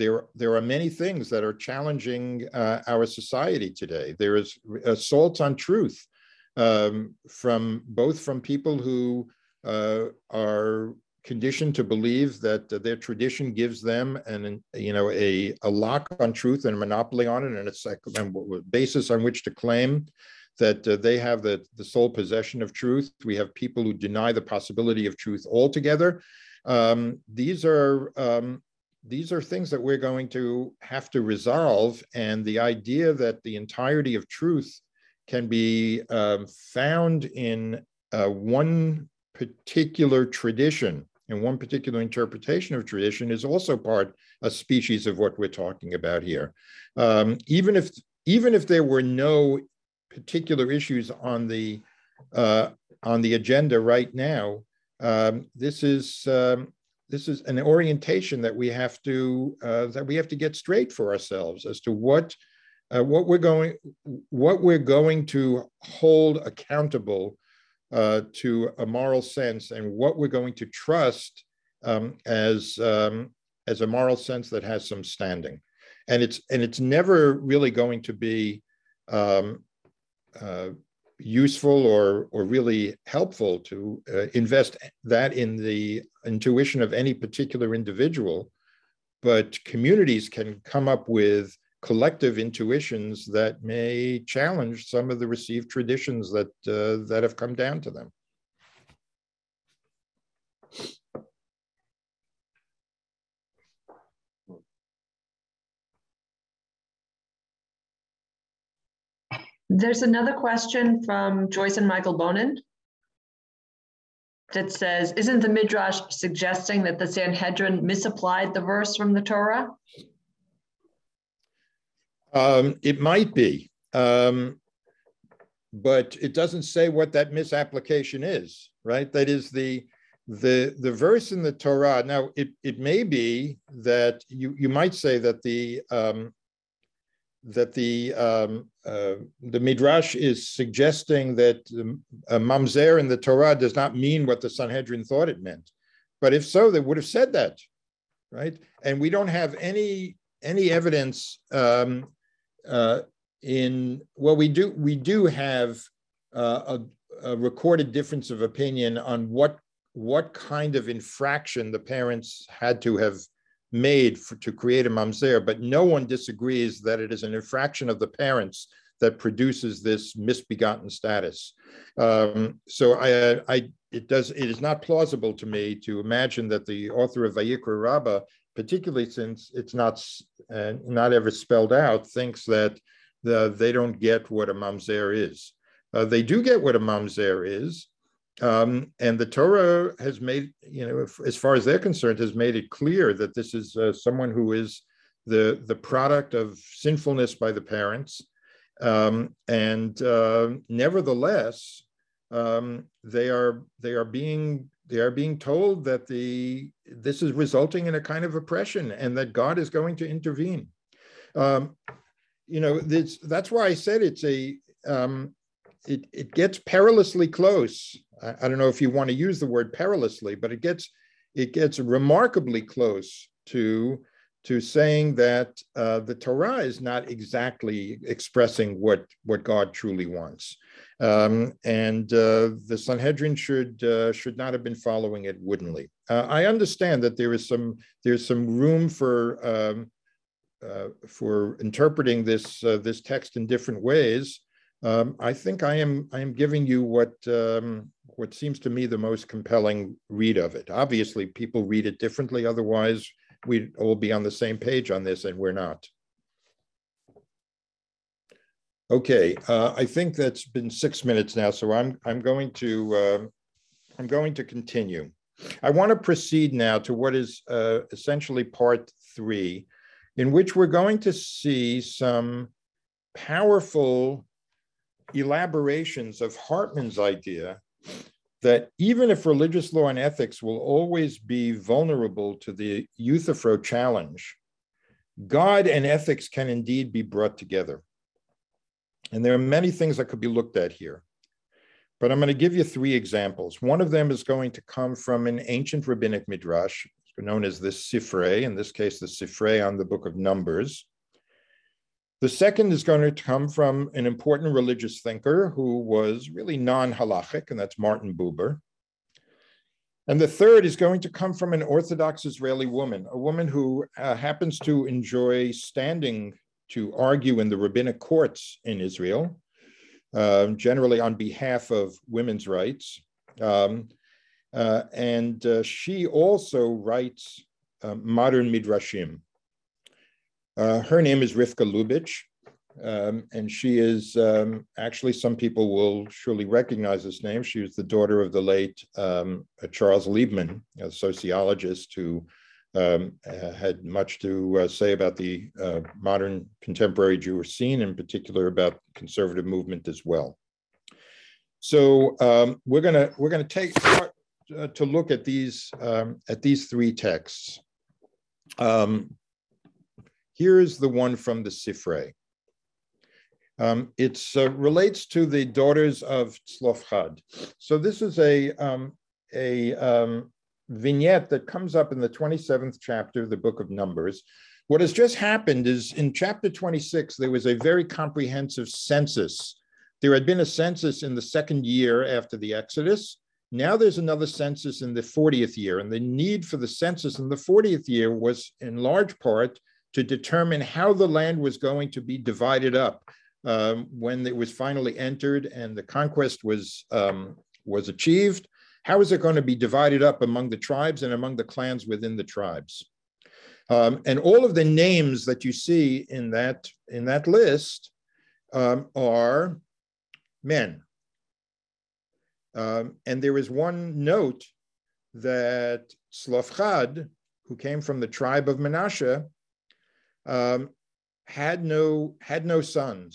there there are many things that are challenging uh, our society today. There is assaults on truth. Um, from both from people who uh, are conditioned to believe that uh, their tradition gives them an, you know, a, a lock on truth and a monopoly on it, and it's like a basis on which to claim that uh, they have the, the sole possession of truth. We have people who deny the possibility of truth altogether. Um, these are um, these are things that we're going to have to resolve, and the idea that the entirety of truth can be um, found in uh, one particular tradition and one particular interpretation of tradition is also part a species of what we're talking about here. Um, even if even if there were no particular issues on the uh, on the agenda right now, um, this is um, this is an orientation that we have to uh, that we have to get straight for ourselves as to what. Uh, what we're going, what we're going to hold accountable uh, to a moral sense, and what we're going to trust um, as um, as a moral sense that has some standing, and it's and it's never really going to be um, uh, useful or or really helpful to uh, invest that in the intuition of any particular individual, but communities can come up with collective intuitions that may challenge some of the received traditions that uh, that have come down to them. There's another question from Joyce and Michael Bonin that says, isn't the Midrash suggesting that the Sanhedrin misapplied the verse from the Torah? Um, it might be, um, but it doesn't say what that misapplication is, right? That is the the the verse in the Torah. Now, it it may be that you you might say that the um, that the um, uh, the Midrash is suggesting that um, a mamzer in the Torah does not mean what the Sanhedrin thought it meant, but if so, they would have said that, right? And we don't have any any evidence. Um, Uh, in well, we do we do have uh, a, a recorded difference of opinion on what what kind of infraction the parents had to have made for, to create a mamzer, but no one disagrees that it is an infraction of the parents that produces this misbegotten status. Um, so I, I, it does. It is not plausible to me to imagine that the author of Vayikra Rabbah, particularly since it's not uh, not ever spelled out, thinks that the, they don't get what a mamzer is. Uh, they do get what a mamzer is. Um, and the Torah has made, you know, if, as far as they're concerned, has made it clear that this is uh, someone who is the, the product of sinfulness by the parents. Um, and uh, nevertheless, um, they are they are being they are being told that the this is resulting in a kind of oppression and that God is going to intervene. Um, you know, this, that's why I said it's a um, it it gets perilously close. I, I don't know if you want to use the word perilously, but it gets it gets remarkably close to. to saying that uh, the Torah is not exactly expressing what, what God truly wants. Um, and uh, the Sanhedrin should, uh, should not have been following it woodenly. Uh, I understand that there is some, there's some room for, um, uh, for interpreting this, uh, this text in different ways. Um, I think I am, I am giving you what, um, what seems to me the most compelling read of it. Obviously, people read it differently, otherwise we will be on the same page on this, and we're not. Okay, uh, I think that's been six minutes now, so I'm I'm going to uh, I'm going to continue. I want to proceed now to what is uh, essentially part three, in which we're going to see some powerful elaborations of Hartman's idea that even if religious law and ethics will always be vulnerable to the Euthyphro challenge, God and ethics can indeed be brought together. And there are many things that could be looked at here, but I'm going to give you three examples. One of them is going to come from an ancient rabbinic midrash, known as the Sifre, in this case, the Sifre on the Book of Numbers. The second is going to come from an important religious thinker who was really non-halachic, and that's Martin Buber. And the third is going to come from an Orthodox Israeli woman, a woman who uh, happens to enjoy standing to argue in the rabbinic courts in Israel, um, generally on behalf of women's rights. Um, uh, and uh, she also writes uh, modern midrashim. Uh, her name is Rivka Lubitsch, um, and she is, um, actually some people will surely recognize this name. She was the daughter of the late um, Charles Liebman, a sociologist who um, had much to uh, say about the uh, modern contemporary Jewish scene, in particular about conservative movement as well. So um, we're gonna we're gonna take start, uh, to look at these um, at these three texts. Um, Here is the one from the Sifre. Um, it uh, relates to the daughters of Tzlofchad. So this is a, um, a um, vignette that comes up in the twenty-seventh chapter of the Book of Numbers. What has just happened is in chapter twenty-six, there was a very comprehensive census. There had been a census in the second year after the Exodus. Now there's another census in the fortieth year. And the need for the census in the fortieth year was in large part to determine how the land was going to be divided up um, when it was finally entered and the conquest was, um, was achieved. How is it going to be divided up among the tribes and among the clans within the tribes? Um, and all of the names that you see in that, in that list um, are men. Um, and there is one note that Tzlofchad, who came from the tribe of Manasseh, Um, had no had no sons.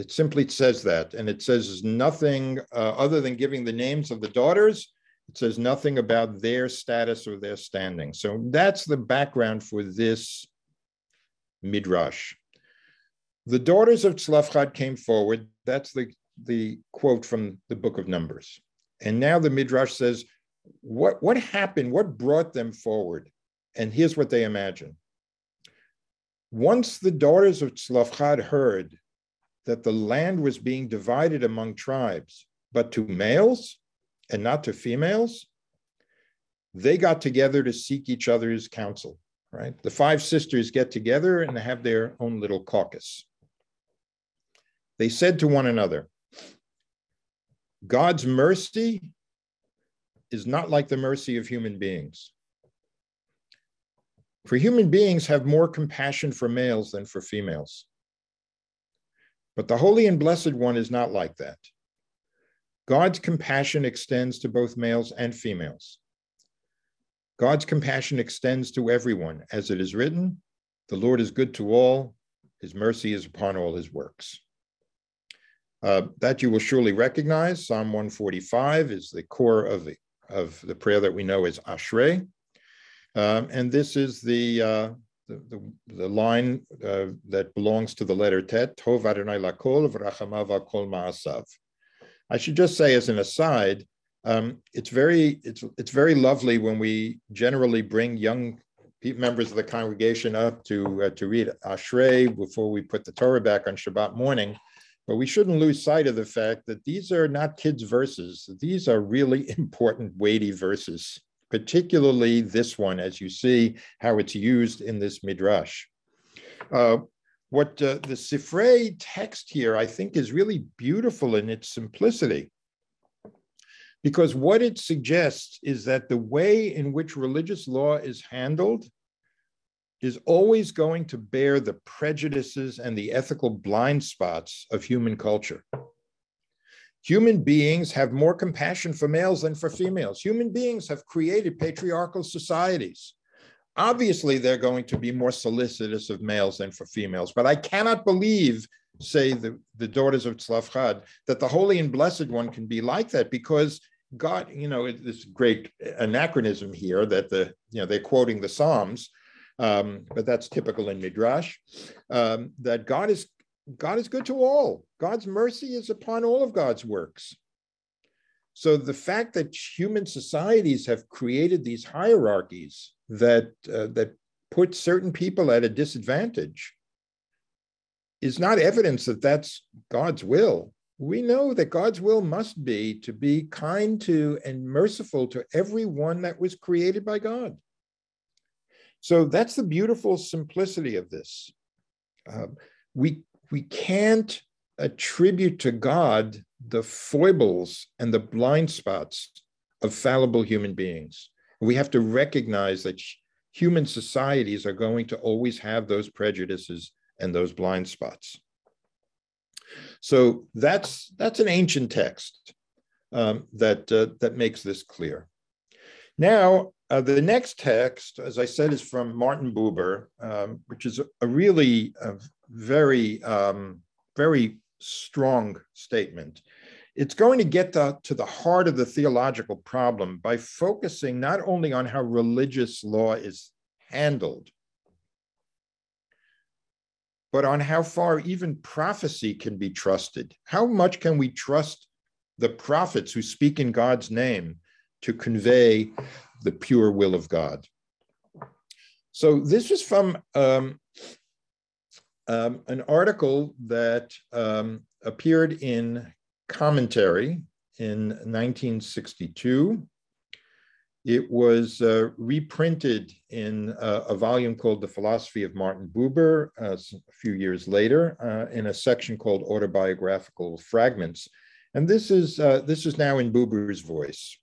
It simply says that, and it says nothing uh, other than giving the names of the daughters. It says nothing about their status or their standing. So that's the background for this midrash. The daughters of Tzlofchad came forward. That's the the quote from the Book of Numbers. And now the midrash says, what what happened? What brought them forward? And here's what they imagine. Once the daughters of Tzlofchad heard that the land was being divided among tribes, but to males and not to females, they got together to seek each other's counsel, right? The five sisters get together and have their own little caucus. They said to one another, God's mercy is not like the mercy of human beings. For human beings have more compassion for males than for females. But the Holy and Blessed One is not like that. God's compassion extends to both males and females. God's compassion extends to everyone. As it is written, the Lord is good to all. His mercy is upon all his works. Uh, that you will surely recognize. Psalm one forty-five is the core of the, of the prayer that we know as Ashrei. Um, and this is the, uh, the, the, the line uh, that belongs to the letter Tet, Tov Adonai Lakol V'Rachamav Al Kol Ma'asav. I should just say as an aside, um, it's very it's it's very lovely when we generally bring young members of the congregation up to uh, to read Ashrei before we put the Torah back on Shabbat morning, but we shouldn't lose sight of the fact that these are not kids' verses. These are really important, weighty verses, particularly this one, as you see how it's used in this midrash. Uh, What uh, the Sifre text here, I think, is really beautiful in its simplicity, because what it suggests is that the way in which religious law is handled is always going to bear the prejudices and the ethical blind spots of human culture. Human beings have more compassion for males than for females. Human beings have created patriarchal societies. Obviously, they're going to be more solicitous of males than for females, but I cannot believe, say the, the daughters of Tzlofchad, that the Holy and Blessed One can be like that, because God, you know, this great anachronism here that the, you know, they're quoting the Psalms, um, but that's typical in Midrash, um, that God is, God is good to all. God's mercy is upon all of God's works. So the fact that human societies have created these hierarchies that uh, that put certain people at a disadvantage is not evidence that that's God's will. We know that God's will must be to be kind to and merciful to everyone that was created by God. So that's the beautiful simplicity of this. Uh, we, we can't attribute to God the foibles and the blind spots of fallible human beings. We have to recognize that human societies are going to always have those prejudices and those blind spots. So that's, that's an ancient text um, that, uh, that makes this clear. Now, uh, the next text, as I said, is from Martin Buber, um, which is a really a very, um, very strong statement. It's going to get to, to the heart of the theological problem by focusing not only on how religious law is handled, but on how far even prophecy can be trusted. How much can we trust the prophets who speak in God's name to convey the pure will of God? So this is from um, um, an article that um, appeared in Commentary in nineteen sixty-two. It was uh, reprinted in uh, a volume called The Philosophy of Martin Buber uh, a few years later uh, in a section called Autobiographical Fragments. And this is, uh, this is now in Buber's voice.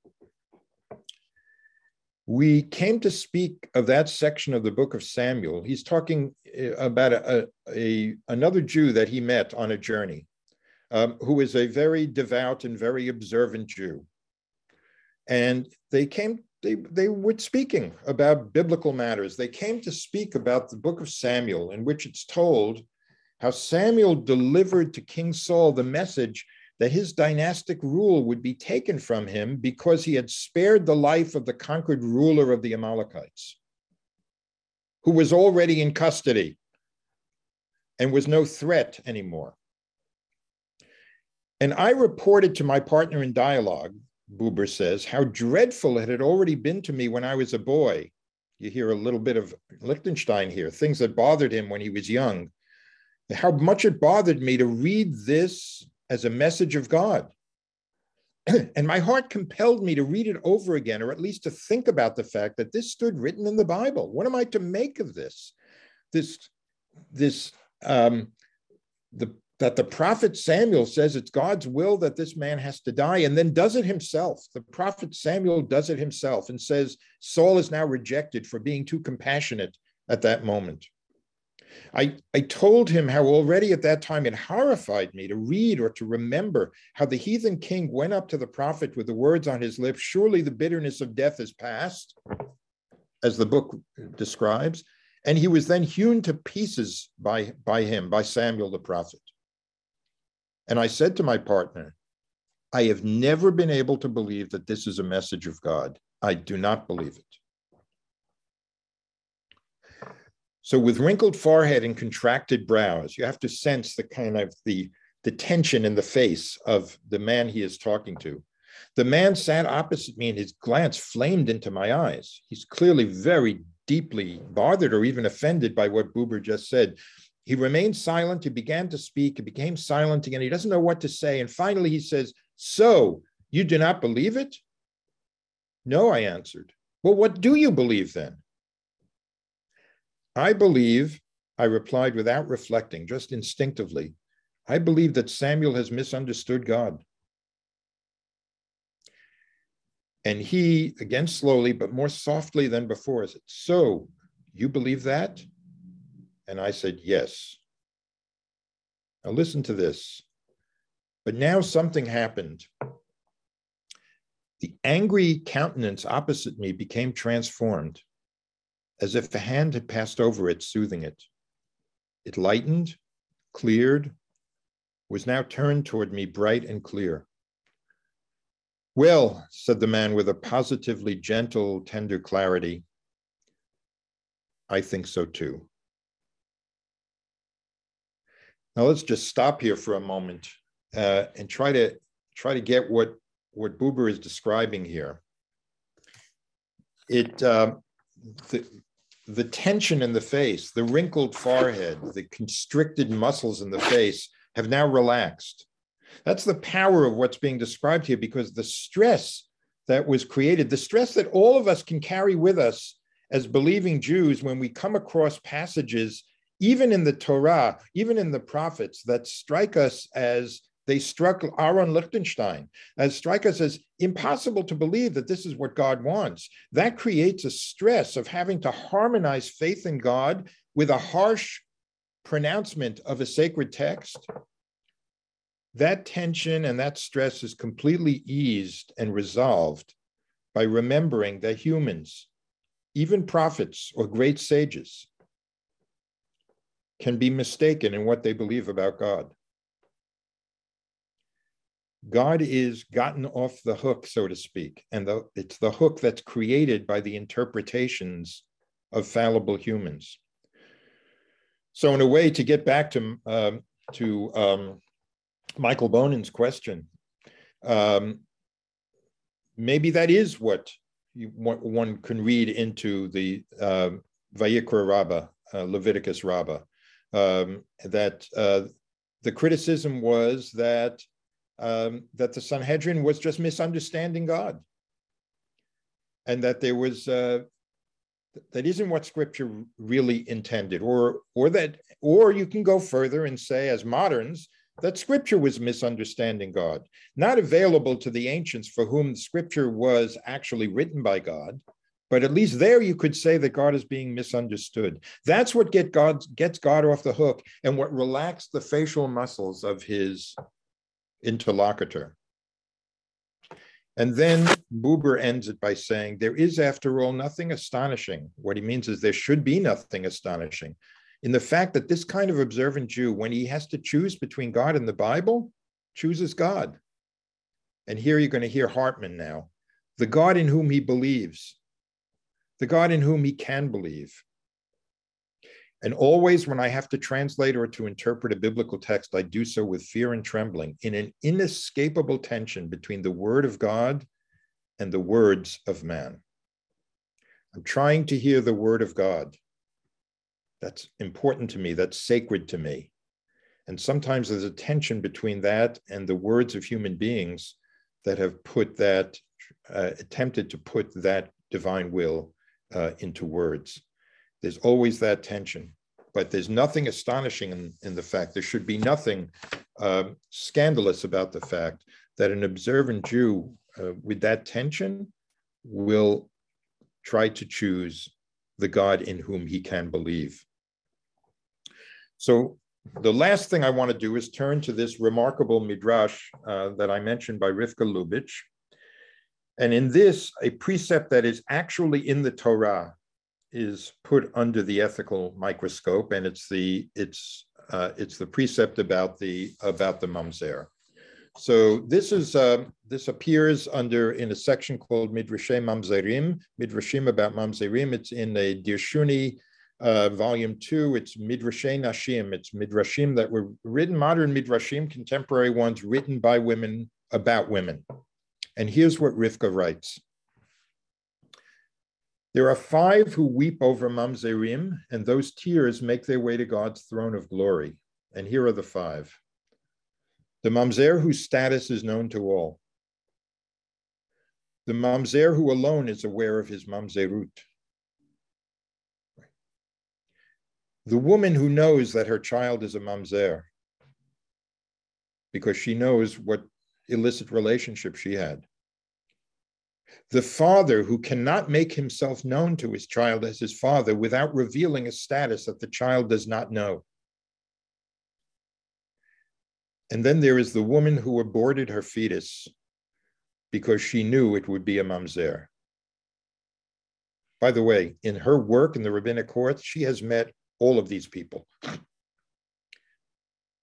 We came to speak of that section of the book of Samuel. He's talking about a, a, another Jew that he met on a journey. Um, who is a very devout and very observant Jew. And they came, they, they were speaking about biblical matters. They came to speak about the book of Samuel, in which it's told how Samuel delivered to King Saul the message that his dynastic rule would be taken from him because he had spared the life of the conquered ruler of the Amalekites, who was already in custody and was no threat anymore. And I reported to my partner in dialogue, Buber says, how dreadful it had already been to me when I was a boy. You hear a little bit of Lichtenstein here, things that bothered him when he was young. How much it bothered me to read this as a message of God. And my heart compelled me to read it over again, or at least to think about the fact that this stood written in the Bible. What am I to make of this? This, this, um, the, that the prophet Samuel says it's God's will that this man has to die, and then does it himself. The prophet Samuel does it himself and says Saul is now rejected for being too compassionate at that moment. I, I told him how already at that time it horrified me to read or to remember how the heathen king went up to the prophet with the words on his lips, surely the bitterness of death is past, as the book describes, and he was then hewn to pieces by, by him, by Samuel the prophet. And I said to my partner, I have never been able to believe that this is a message of God. I do not believe it. So with wrinkled forehead and contracted brows, you have to sense the kind of the, the tension in the face of the man he is talking to. The man sat opposite me and his glance flamed into my eyes. He's clearly very deeply bothered or even offended by what Buber just said. He remained silent. He began to speak. He became silent again. He doesn't know what to say. And finally he says, so you do not believe it? No, I answered. Well, what do you believe then? I believe, I replied without reflecting, just instinctively, I believe that Samuel has misunderstood God. And he, again slowly, but more softly than before, said, so you believe that? And I said, yes. Now listen to this. But now something happened. The angry countenance opposite me became transformed, as if a hand had passed over it, soothing it. It lightened, cleared, was now turned toward me, bright and clear. Well, said the man with a positively gentle, tender clarity, I think so too. Now let's just stop here for a moment uh, and try to try to get what, what Buber is describing here. It, uh, the, the tension in the face, the wrinkled forehead, the constricted muscles in the face have now relaxed. That's the power of what's being described here, because the stress that was created, the stress that all of us can carry with us as believing Jews when we come across passages, even in the Torah, even in the prophets, that strike us as they struck Aaron Lichtenstein, as strike us as impossible to believe that this is what God wants. That creates a stress of having to harmonize faith in God with a harsh pronouncement of a sacred text. That tension and that stress is completely eased and resolved by remembering that humans, even prophets or great sages, can be mistaken in what they believe about God. God is gotten off the hook, so to speak, and the, it's the hook that's created by the interpretations of fallible humans. So in a way, to get back to, um, to um, Michael Bonin's question, um, maybe that is what, you, what one can read into the uh, Vayikra Rabbah, uh, Leviticus Rabbah, um, that uh, the criticism was that Um, that the Sanhedrin was just misunderstanding God, and that there was uh, that isn't what Scripture really intended, or or that or you can go further and say, as moderns, that Scripture was misunderstanding God, not available to the ancients for whom Scripture was actually written by God, but at least there you could say that God is being misunderstood. That's what get God gets God off the hook, and what relaxed the facial muscles of his interlocutor. And then Buber ends it by saying, there is, after all, nothing astonishing. What he means is there should be nothing astonishing in the fact that this kind of observant Jew, when he has to choose between God and the Bible, chooses God. And here you're going to hear Hartman now, the God in whom he believes, the God in whom he can believe. And always when I have to translate or to interpret a biblical text, I do so with fear and trembling, in an inescapable tension between the word of God and the words of man. I'm trying to hear the word of God. That's important to me. That's sacred to me. And sometimes there's a tension between that and the words of human beings that have put that, uh, attempted to put that divine will uh, into words. There's always that tension. but there's nothing astonishing in, in the fact, there should be nothing uh, scandalous about the fact that an observant Jew uh, with that tension will try to choose the God in whom he can believe. So the last thing I want to do is turn to this remarkable midrash uh, that I mentioned by Rivka Lubitsch. And in this, a precept that is actually in the Torah is put under the ethical microscope, and it's the it's uh, it's the precept about the about the mamzer. So this is uh, this appears under in a section called Midrashei Mamzerim, Midrashim about Mamzerim. It's in a Dirshuni uh, volume two. It's Midrashei Nashim. It's midrashim that were written, modern midrashim, contemporary ones written by women about women. And here's what Rivka writes. There are five who weep over Mamzerim, and those tears make their way to God's throne of glory. And here are the five. The Mamzer whose status is known to all. The Mamzer who alone is aware of his Mamzerut. The woman who knows that her child is a Mamzer because she knows what illicit relationship she had. The father who cannot make himself known to his child as his father without revealing a status that the child does not know. And then there is the woman who aborted her fetus because she knew it would be a mamzer. By the way, in her work in the rabbinic court, she has met all of these people.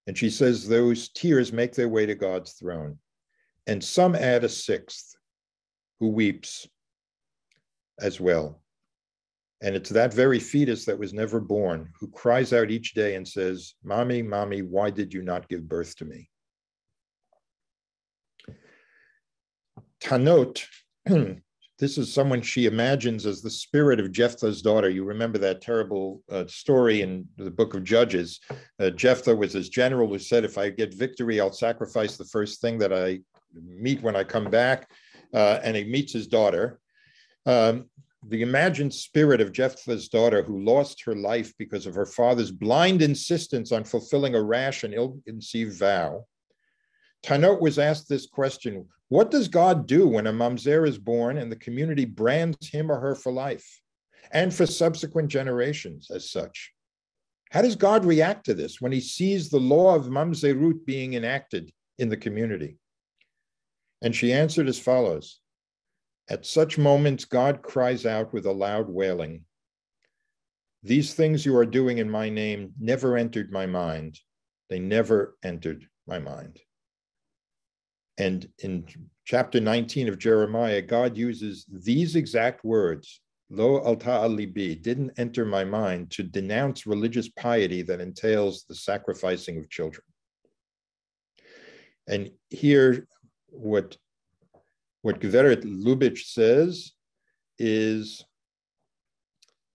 And she says those tears make their way to God's throne. And some add a sixth who weeps as well. And it's that very fetus that was never born who cries out each day and says, Mommy, Mommy, why did you not give birth to me? Tanot, this is someone she imagines as the spirit of Jephthah's daughter. You remember that terrible uh, story in the book of Judges. Uh, Jephthah was this general who said, if I get victory, I'll sacrifice the first thing that I meet when I come back. Uh, and he meets his daughter. Um, the imagined spirit of Jephthah's daughter who lost her life because of her father's blind insistence on fulfilling a rash and ill-conceived vow. Tanot was asked this question, what does God do when a mamzer is born and the community brands him or her for life and for subsequent generations as such? How does God react to this when he sees the law of mamzerut being enacted in the community? And she answered as follows, at such moments, God cries out with a loud wailing. These things you are doing in my name never entered my mind. They never entered my mind. And in chapter nineteen of Jeremiah, God uses these exact words, Lo alta al libi, didn't enter my mind, to denounce religious piety that entails the sacrificing of children. And here, What, what Gveret Lubitsch says is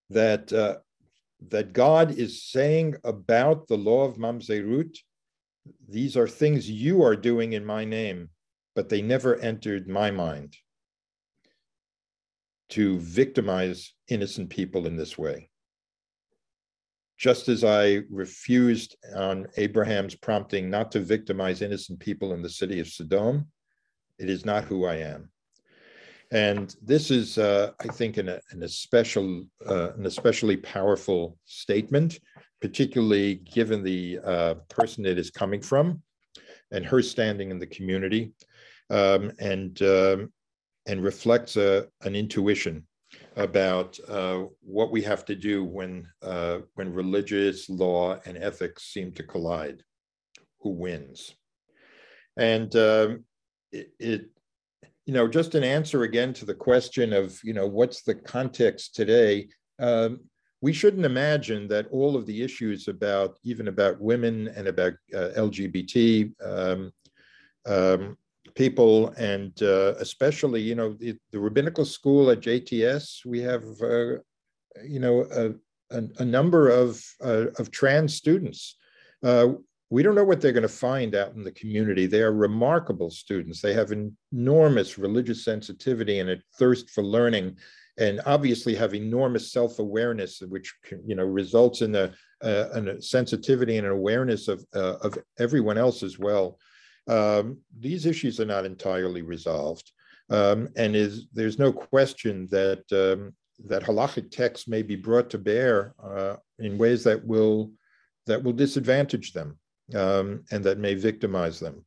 that, uh, that God is saying about the law of Mamzerut, these are things you are doing in my name, but they never entered my mind to victimize innocent people in this way. Just as I refused on Abraham's prompting not to victimize innocent people in the city of Sodom, it is not who I am. And this is, uh, I think, an, an, especial, uh, an especially powerful statement, particularly given the uh, person it is coming from and her standing in the community, um, and, um, and reflects a, an intuition about uh, what we have to do when, uh, when religious law and ethics seem to collide, who wins. And, um, It, it, you know, just an answer again to the question of, you know, what's the context today? Um, we shouldn't imagine that all of the issues about, even about women and about uh, L G B T um, um, people, and uh, especially, you know, the, the rabbinical school at J T S, we have, uh, you know, a, a, a number of, uh, of trans students. Uh, We don't know what they're going to find out in the community. They are remarkable students. They have enormous religious sensitivity and a thirst for learning and obviously have enormous self-awareness, which you know results in a, a, a sensitivity and an awareness of uh, of everyone else as well. Um, these issues are not entirely resolved, um, and is there's no question that um, that halachic texts may be brought to bear uh, in ways that will that will disadvantage them um, and that may victimize them.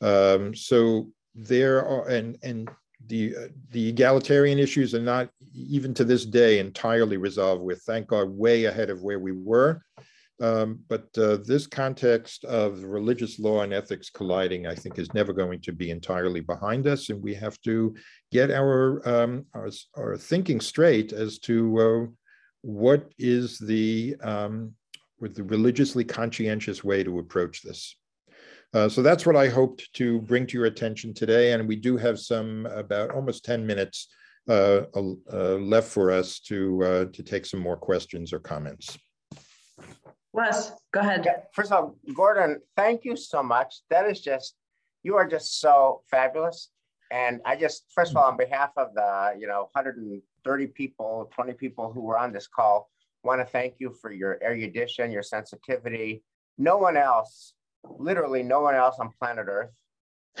Um, so there are and and. The, uh, the egalitarian issues are not, even to this day, entirely resolved. We're, thank God, way ahead of where we were. Um, but uh, this context of religious law and ethics colliding, I think, is never going to be entirely behind us. And we have to get our, um, our, our thinking straight as to uh, what is the, um, with the religiously conscientious way to approach this. Uh, so that's what I hoped to bring to your attention today. And we do have some, about almost ten minutes uh, uh, left for us to, uh, to take some more questions or comments. Wes, go ahead. Yeah, first of all, Gordon, thank you so much. That is just, you are just so fabulous. And I just, first of all, on behalf of the, you know, one hundred thirty people, twenty people who were on this call, want to thank you for your erudition, your sensitivity. No one else Literally no one else on planet Earth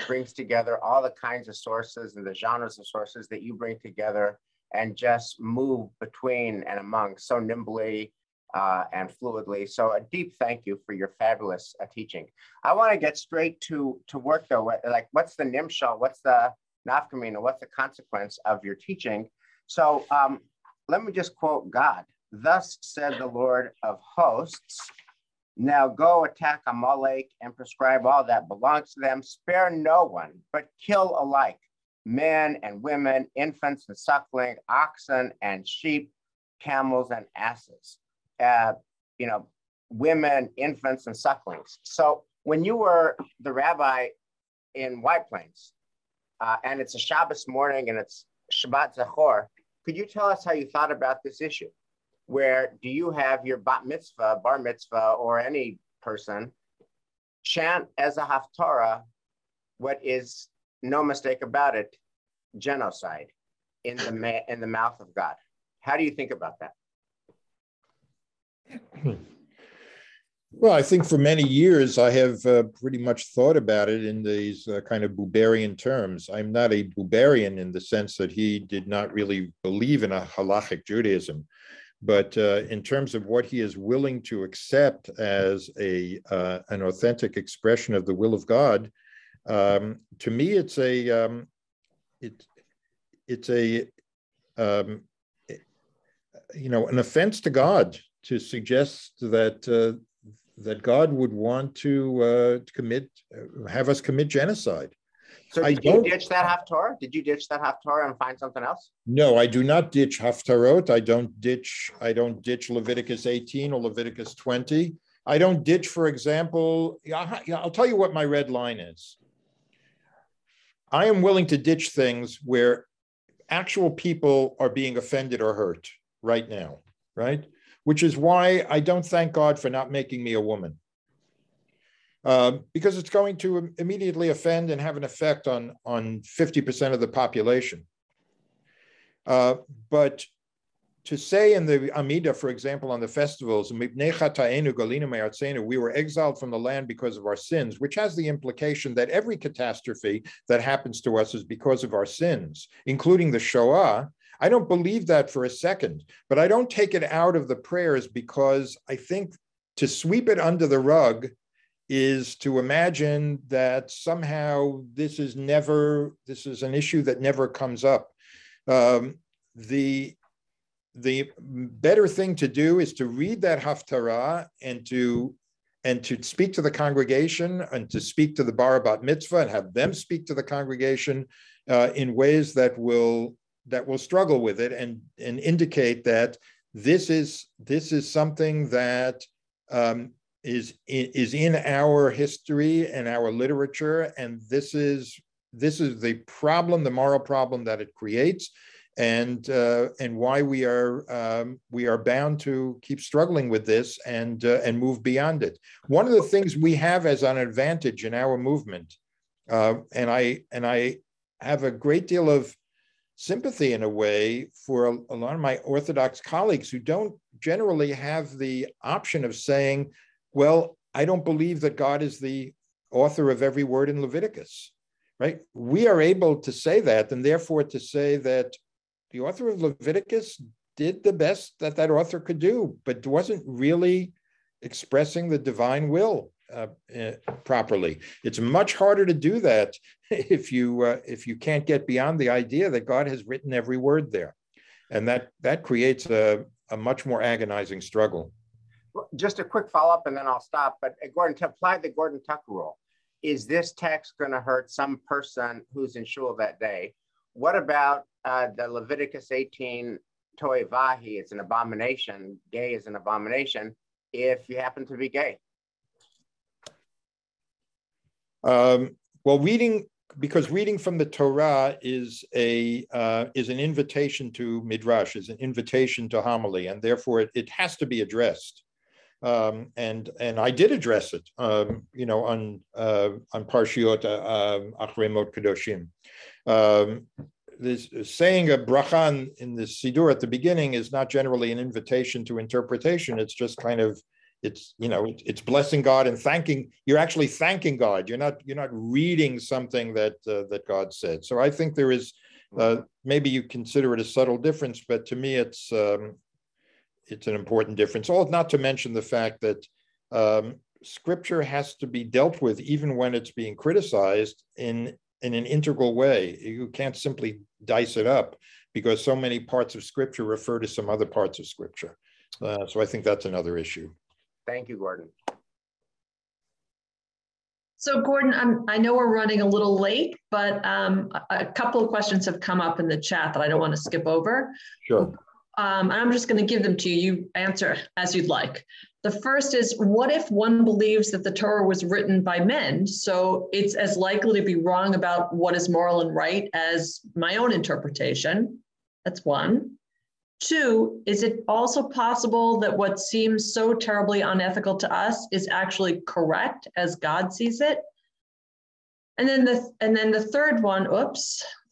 brings together all the kinds of sources and the genres of sources that you bring together and just move between and among so nimbly uh, and fluidly. So a deep thank you for your fabulous uh, teaching. I want to get straight to, to work though. Like, what's the nimshal? What's the nafkamina? What's the consequence of your teaching? So um, let me just quote God. Thus said the Lord of hosts, now go attack Amalek and prescribe all that belongs to them. Spare no one, but kill alike men and women, infants and suckling, oxen and sheep, camels and asses, uh, you know, women, infants and sucklings. So when you were the rabbi in White Plains uh, and it's a Shabbos morning and it's Shabbat Zachor, could you tell us how you thought about this issue? Where do you have your bat mitzvah, bar mitzvah, or any person chant as a haftarah what is, no mistake about it, genocide in the ma in the mouth of God? How do you think about that? Well, I think for many years I have uh, pretty much thought about it in these uh, kind of Buberian terms. I'm not a Buberian in the sense that he did not really believe in a halachic Judaism. But uh, in terms of what he is willing to accept as a uh, an authentic expression of the will of God, um, to me, it's a um, it it's a um, it, you know an offense to God to suggest that uh, that God would want to uh, commit have us commit genocide. So did you ditch that haftarah? Did you ditch that haftarah and find something else? No, I do not ditch haftarot. I don't ditch. I don't ditch Leviticus eighteen or Leviticus twenty. I don't ditch, for example. I'll tell you what my red line is. I am willing to ditch things where actual people are being offended or hurt right now, right? Which is why I don't thank God for not making me a woman. Uh, because it's going to immediately offend and have an effect on on fifty percent of the population. Uh, but to say in the Amidah, for example, on the festivals, we were exiled from the land because of our sins, which has the implication that every catastrophe that happens to us is because of our sins, including the Shoah. I don't believe that for a second, but I don't take it out of the prayers because I think to sweep it under the rug is to imagine that somehow this is never, this is an issue that never comes up. Um, the, the better thing to do is to read that haftarah and to, and to speak to the congregation and to speak to the bar bat mitzvah and have them speak to the congregation uh, in ways that will, that will struggle with it and, and indicate that this is, this is something that um, is is in our history and our literature, and this is this is the problem, the moral problem that it creates, and uh, and why we are um, we are bound to keep struggling with this and uh, and move beyond it. One of the things we have as an advantage in our movement, uh, and I and I have a great deal of sympathy in a way for a, a lot of my Orthodox colleagues who don't generally have the option of saying, well, I don't believe that God is the author of every word in Leviticus, right? We are able to say that, and therefore to say that the author of Leviticus did the best that that author could do, but wasn't really expressing the divine will uh, uh, properly. It's much harder to do that if you uh, if you can't get beyond the idea that God has written every word there, and that that creates a a much more agonizing struggle. Just a quick follow-up and then I'll stop, but Gordon, to apply the Gordon Tucker rule, is this text going to hurt some person who's in shul that day? What about uh, the Leviticus eighteen, Toi Vahi, it's an abomination, gay is an abomination, if you happen to be gay? Um, well, reading, because reading from the Torah is a uh, is an invitation to Midrash, is an invitation to homily, and therefore it, it has to be addressed. Um, and and I did address it, um, you know, on uh, on Parshiot uh, Achremot Kedoshim. Um, this saying a brachan in the Siddur at the beginning is not generally an invitation to interpretation. It's just kind of, it's you know, it's blessing God and thanking. You're actually thanking God. You're not you're not reading something that uh, that God said. So I think there is uh, maybe you consider it a subtle difference, but to me it's. Um, It's an important difference, all not to mention the fact that um, scripture has to be dealt with even when it's being criticized in, in an integral way. You can't simply dice it up because so many parts of scripture refer to some other parts of scripture. Uh, so I think that's another issue. Thank you, Gordon. So Gordon, I'm, I know we're running a little late, but um, a, a couple of questions have come up in the chat that I don't want to skip over. Sure. Um, and I'm just going to give them to you. You answer as you'd like. The first is, what if one believes that the Torah was written by men, so it's as likely to be wrong about what is moral and right as my own interpretation? That's one. Two, is it also possible that what seems so terribly unethical to us is actually correct as God sees it? And then the and then the third one, oops,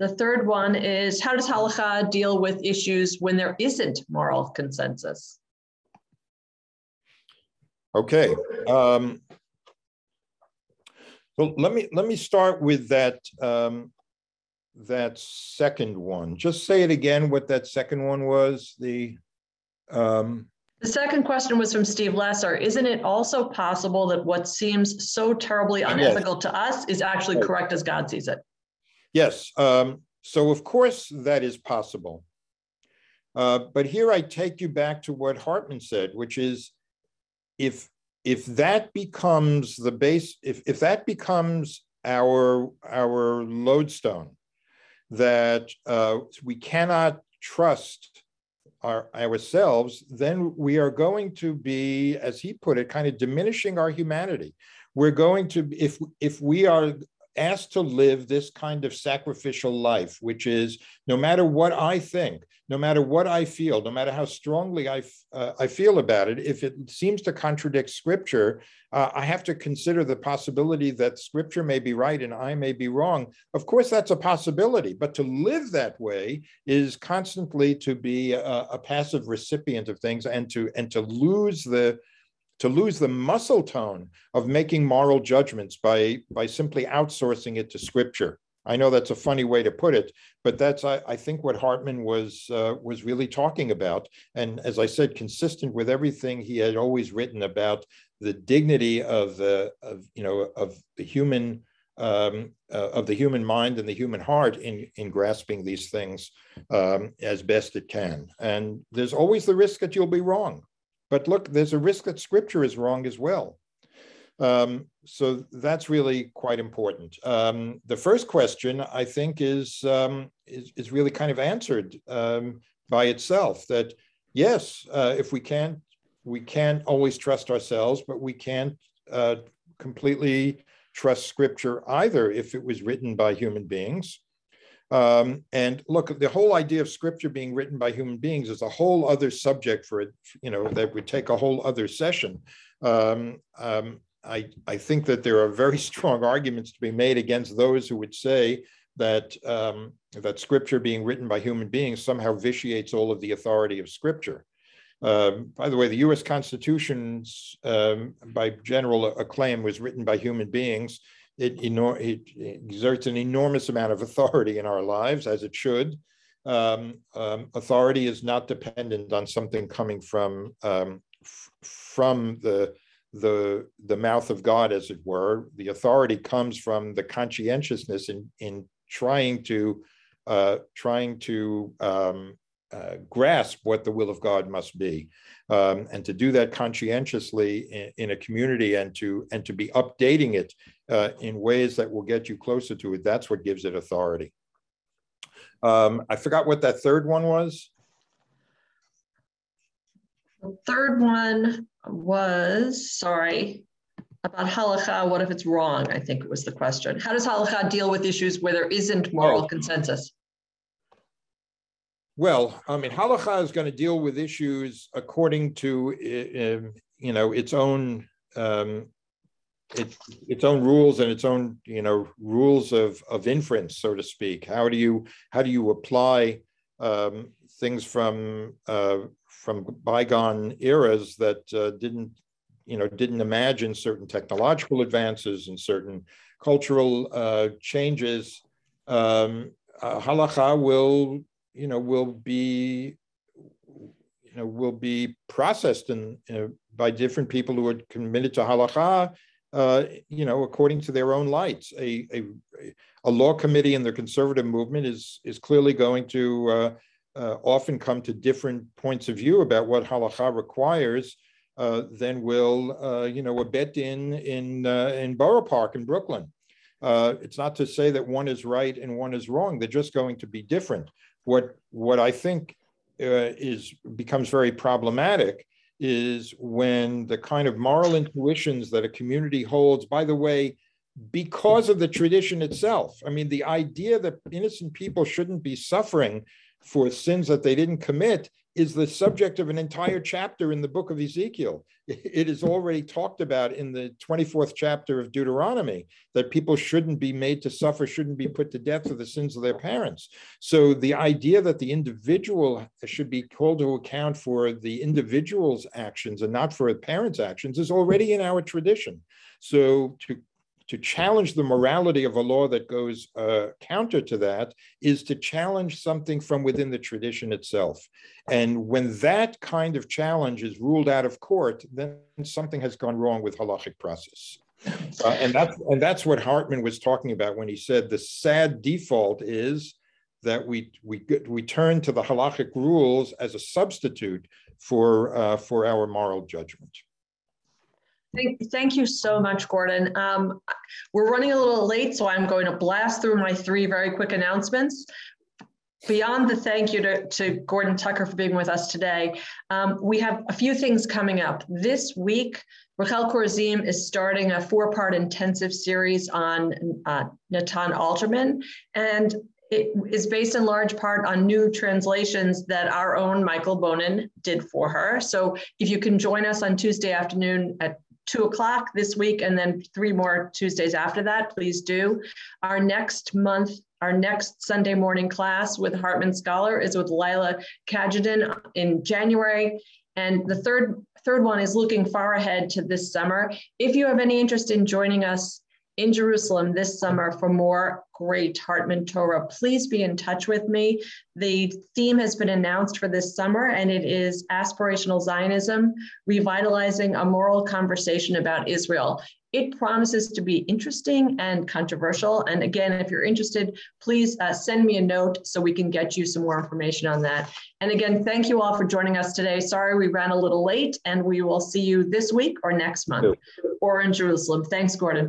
the third one is, how does halakha deal with issues when there isn't moral consensus? Okay, um, well, let me let me start with that um, that second one. Just say it again. What that second one was? The um, The second question was from Steve Lesser. Isn't it also possible that what seems so terribly unethical yes. to us is actually correct as God sees it? Yes. Um, so, of course, that is possible. Uh, but here I take you back to what Hartman said, which is if, if that becomes the base, if, if that becomes our, our lodestone, that uh, we cannot trust Our, ourselves, then we are going to be, as he put it, kind of diminishing our humanity. We're going to, if, if we are asked to live this kind of sacrificial life, which is no matter what I think, no matter what I feel, no matter how strongly I, uh, I feel about it, if it seems to contradict scripture, uh, I have to consider the possibility that scripture may be right and I may be wrong. Of course, that's a possibility, but to live that way is constantly to be a, a passive recipient of things and to, and to lose the to lose the muscle tone of making moral judgments by, by simply outsourcing it to scripture. I know that's a funny way to put it, but that's, I, I think, what Hartman was, uh, was really talking about. And as I said, consistent with everything he had always written about the dignity of the, of, you know, of the human, um, uh, of the human mind and the human heart in, in grasping these things um, as best it can. And there's always the risk that you'll be wrong. But look, there's a risk that scripture is wrong as well. Um, so that's really quite important. Um, the first question, I think, is, um, is, is really kind of answered um, by itself, that yes, uh, if we can't, we can't always trust ourselves, but we can't uh, completely trust scripture either if it was written by human beings. Um, and look, the whole idea of scripture being written by human beings is a whole other subject for it, you know, that would take a whole other session. Um, um, I, I think that there are very strong arguments to be made against those who would say that um, that scripture being written by human beings somehow vitiates all of the authority of scripture. Um, by the way, the U S Constitution's, um, by general acclaim, was written by human beings. It, it exerts an enormous amount of authority in our lives, as it should. Um, um, authority is not dependent on something coming from um, from the the the mouth of God, as it were. The authority comes from the conscientiousness in in trying to uh, trying to um, uh, grasp what the will of God must be, um, and to do that conscientiously in, in a community, and to and to be updating it Uh, in ways that will get you closer to it. That's what gives it authority. Um, I forgot what that third one was. The third one was, sorry, about halakha. What if it's wrong? I think was the question. How does halakha deal with issues where there isn't moral oh. consensus? Well, I mean, halakha is going to deal with issues according to, uh, you know, its own um, It, its own rules and its own, you know, rules of of inference, so to speak. How do you how do you apply um, things from uh, from bygone eras that uh, didn't, you know, didn't imagine certain technological advances and certain cultural uh, changes? Um, uh, halakha will, you know, will be, you know, will be processed in, you know, by different people who are committed to halakha, Uh, you know, according to their own lights. A, a, a law committee in the conservative movement is, is clearly going to uh, uh, often come to different points of view about what halakha requires uh, than will, uh, you know, a bet in, in, uh, in Borough Park in Brooklyn. Uh, it's not to say that one is right and one is wrong. They're just going to be different. What, what I think uh, is, becomes very problematic is when the kind of moral intuitions that a community holds, by the way, because of the tradition itself. I mean, the idea that innocent people shouldn't be suffering for sins that they didn't commit is the subject of an entire chapter in the book of Ezekiel. It is already talked about in the twenty-fourth chapter of Deuteronomy, that people shouldn't be made to suffer, shouldn't be put to death for the sins of their parents. So the idea that the individual should be called to account for the individual's actions and not for a parent's actions is already in our tradition. So to To challenge the morality of a law that goes uh, counter to that is to challenge something from within the tradition itself. And when that kind of challenge is ruled out of court, then something has gone wrong with halakhic process. Uh, and, that's, and that's what Hartman was talking about when he said the sad default is that we, we, we turn to the halakhic rules as a substitute for, uh, for our moral judgment. Thank, thank you so much, Gordon. Um, we're running a little late, so I'm going to blast through my three very quick announcements. Beyond the thank you to, to Gordon Tucker for being with us today, um, we have a few things coming up. This week, Rachel Korazim is starting a four-part intensive series on uh, Natan Alterman, and it is based in large part on new translations that our own Michael Bonin did for her. So if you can join us on Tuesday afternoon at two o'clock this week, and then three more Tuesdays after that, please do. Our next month, our next Sunday morning class with Hartman Scholar is with Lila Kajadin in January. And the third, third one is looking far ahead to this summer. If you have any interest in joining us in Jerusalem this summer for more great Hartman Torah, please be in touch with me. The theme has been announced for this summer, and it is Aspirational Zionism, Revitalizing a Moral Conversation About Israel. It promises to be interesting and controversial. And again, if you're interested, please uh, send me a note so we can get you some more information on that. And again, thank you all for joining us today. Sorry we ran a little late, and we will see you this week or next month or in Jerusalem. Thanks, Gordon.